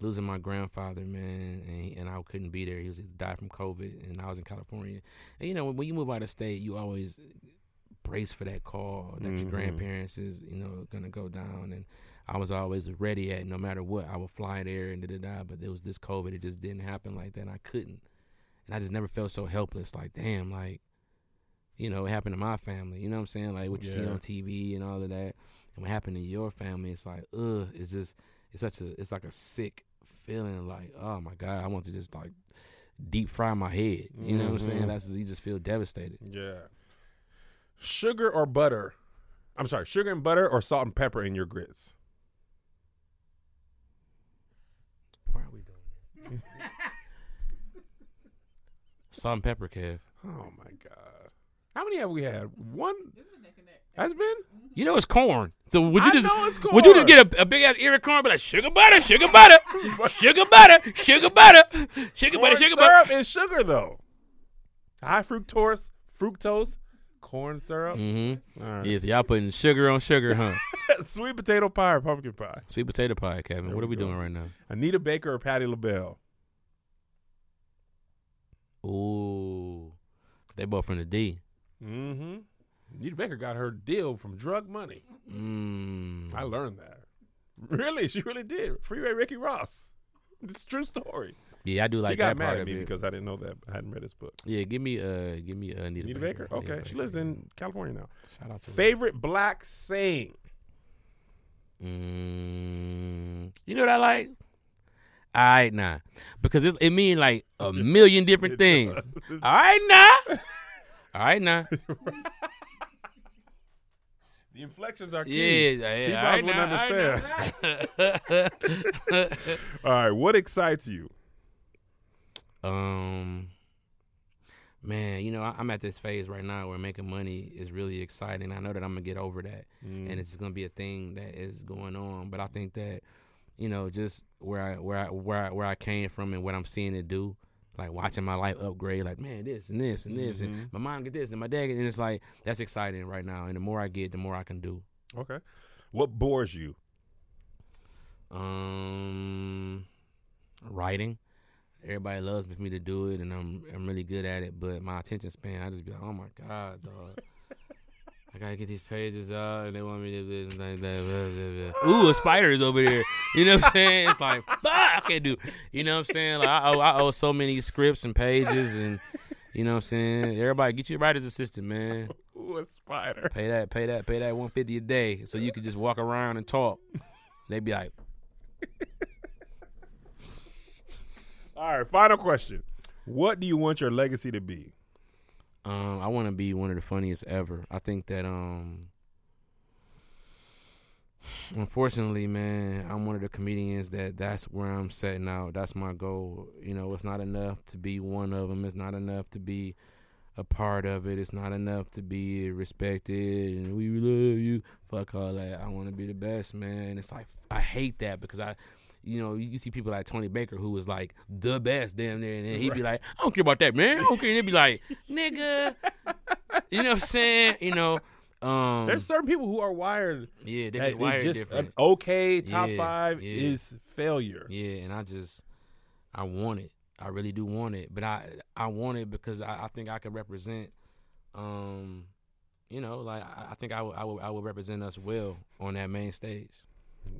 Losing my grandfather, man, and, he, and I couldn't be there. He was he died from COVID, and I was in California. And, you know, when, when you move out of state, you always brace for that call that mm-hmm. your grandparents is, you know, going to go down. And I was always ready at no matter what. I would fly there and da-da-da, but there was this COVID. It just didn't happen like that, and I couldn't. And I just never felt so helpless, like, damn, like, you know, it happened to my family. You know what I'm saying? Like, what you yeah. see on T V and all of that. And what happened to your family, it's like, ugh, it's just, it's such a, it's like a sick feeling, like, oh my God, I want to just like deep fry my head. You mm-hmm. know what I'm saying? That's you just feel devastated. Yeah. Sugar or butter? I'm sorry, sugar and butter or salt and pepper in your grits? Why are we doing this? Salt and pepper, Kev. Oh my God. How many have we had? One? Has been? You know it's corn. So would you I just know it's corn. Would you just get a, a big ass ear of corn, but like sugar butter, sugar butter, sugar butter, sugar butter, sugar corn butter, syrup sugar butter. And sugar though. High fructose, fructose, corn syrup. Mm-hmm. All right. Yeah, so y'all putting sugar on sugar, huh? Sweet potato pie or pumpkin pie? Sweet potato pie, Kevin. There what we are we go. doing right now? Anita Baker or Patti LaBelle? Ooh, they both from the D. Mm-hmm. Anita Baker got her deal from drug money. Mm. I learned that. Really, she really did. Freeway Ricky Ross. It's a true story. Yeah, I do like you that part of it. You got mad at me because I didn't know that. I hadn't read this book. Yeah, give me uh, give me uh, Anita, Anita Baker. Baker. Okay, Anita she Baker. lives in California now. Shout out to favorite her. Black saying. Mm, you know what I like? All right, nah, because it means like a million different things. All right, nah. All right, nah. The inflections are key. Yeah, yeah, yeah. T-Boss wouldn't understand. All right, what excites you? Um, man, you know, I, I'm at this phase right now where making money is really exciting. I know that I'm going to get over that, mm. and it's going to be a thing that is going on. But I think that, you know, just where I where I, where I, where I came from and what I'm seeing it do, like watching my life upgrade, like, man, this and this and this, mm-hmm. and my mom get this and my dad get, and it's like, that's exciting right now. And the more I get, the more I can do. Okay. What bores you? Um, writing. Everybody loves me for me to do it, and I'm I'm really good at it, but my attention span, I just be like, oh my God, dog. I gotta get these pages out, and they want me to do like that. Ooh, a spider is over there. You know what I'm saying? It's like, fuck, I can't do. You know what I'm saying? Like, I owe, I owe so many scripts and pages, and you know what I'm saying? Everybody, get your writer's assistant, man. Ooh, a spider. Pay that, pay that, pay that one hundred fifty dollars a day, so you can just walk around and talk. They be like, all right, final question: what do you want your legacy to be? Um, I want to be one of the funniest ever. I think that, um, unfortunately, man, I'm one of the comedians that that's where I'm setting out. That's my goal. You know, it's not enough to be one of them. It's not enough to be a part of it. It's not enough to be respected and we love you. Fuck all that. I want to be the best, man. And it's like, I hate that because I, you know, you see people like Tony Baker, who was like the best damn near, and then he'd right. be like, I don't care about that, man. I don't care. And they'd be like, nigga. You know what I'm saying? You know. Um, There's certain people who are wired. Yeah, they're just wired just, different. Okay, top yeah, five yeah. is failure. Yeah, and I just, I want it. I really do want it. But I, I want it because I, I think I can represent, um, you know, like I, I think I would, I would, I would represent us well on that main stage.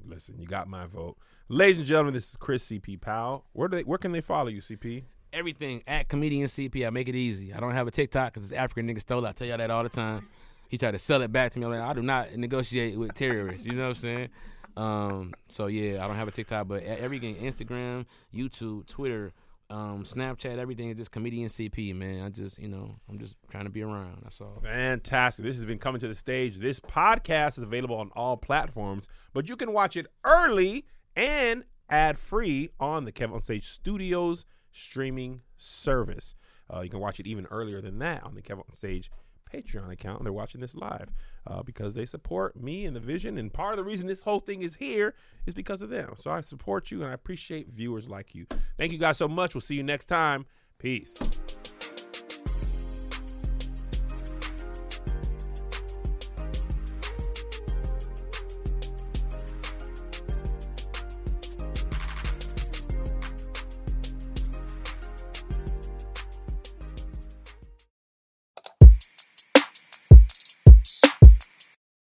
Listen, you got my vote. Ladies and gentlemen, this is Chris C P Powell. Where do they, where can they follow you, C P? Everything, at Comedian C P. I make it easy. I don't have a TikTok because this African nigga stole it. I tell y'all that all the time. He tried to sell it back to me. I'm like, I do not negotiate with terrorists. You know what I'm saying? Um, so, yeah, I don't have a TikTok. But everything, Instagram, YouTube, Twitter, um, Snapchat, everything is just Comedian C P, man. I just, you know, I'm just trying to be around. That's all. Fantastic. This has been Coming to the Stage. This podcast is available on all platforms, but you can watch it early and ad-free on the Kevin on Stage Studios streaming service. Uh, you can watch it even earlier than that on the Kevin on Stage Patreon account, and they're watching this live uh, because they support me and the vision, and part of the reason this whole thing is here is because of them. So I support you, and I appreciate viewers like you. Thank you guys so much. We'll see you next time. Peace.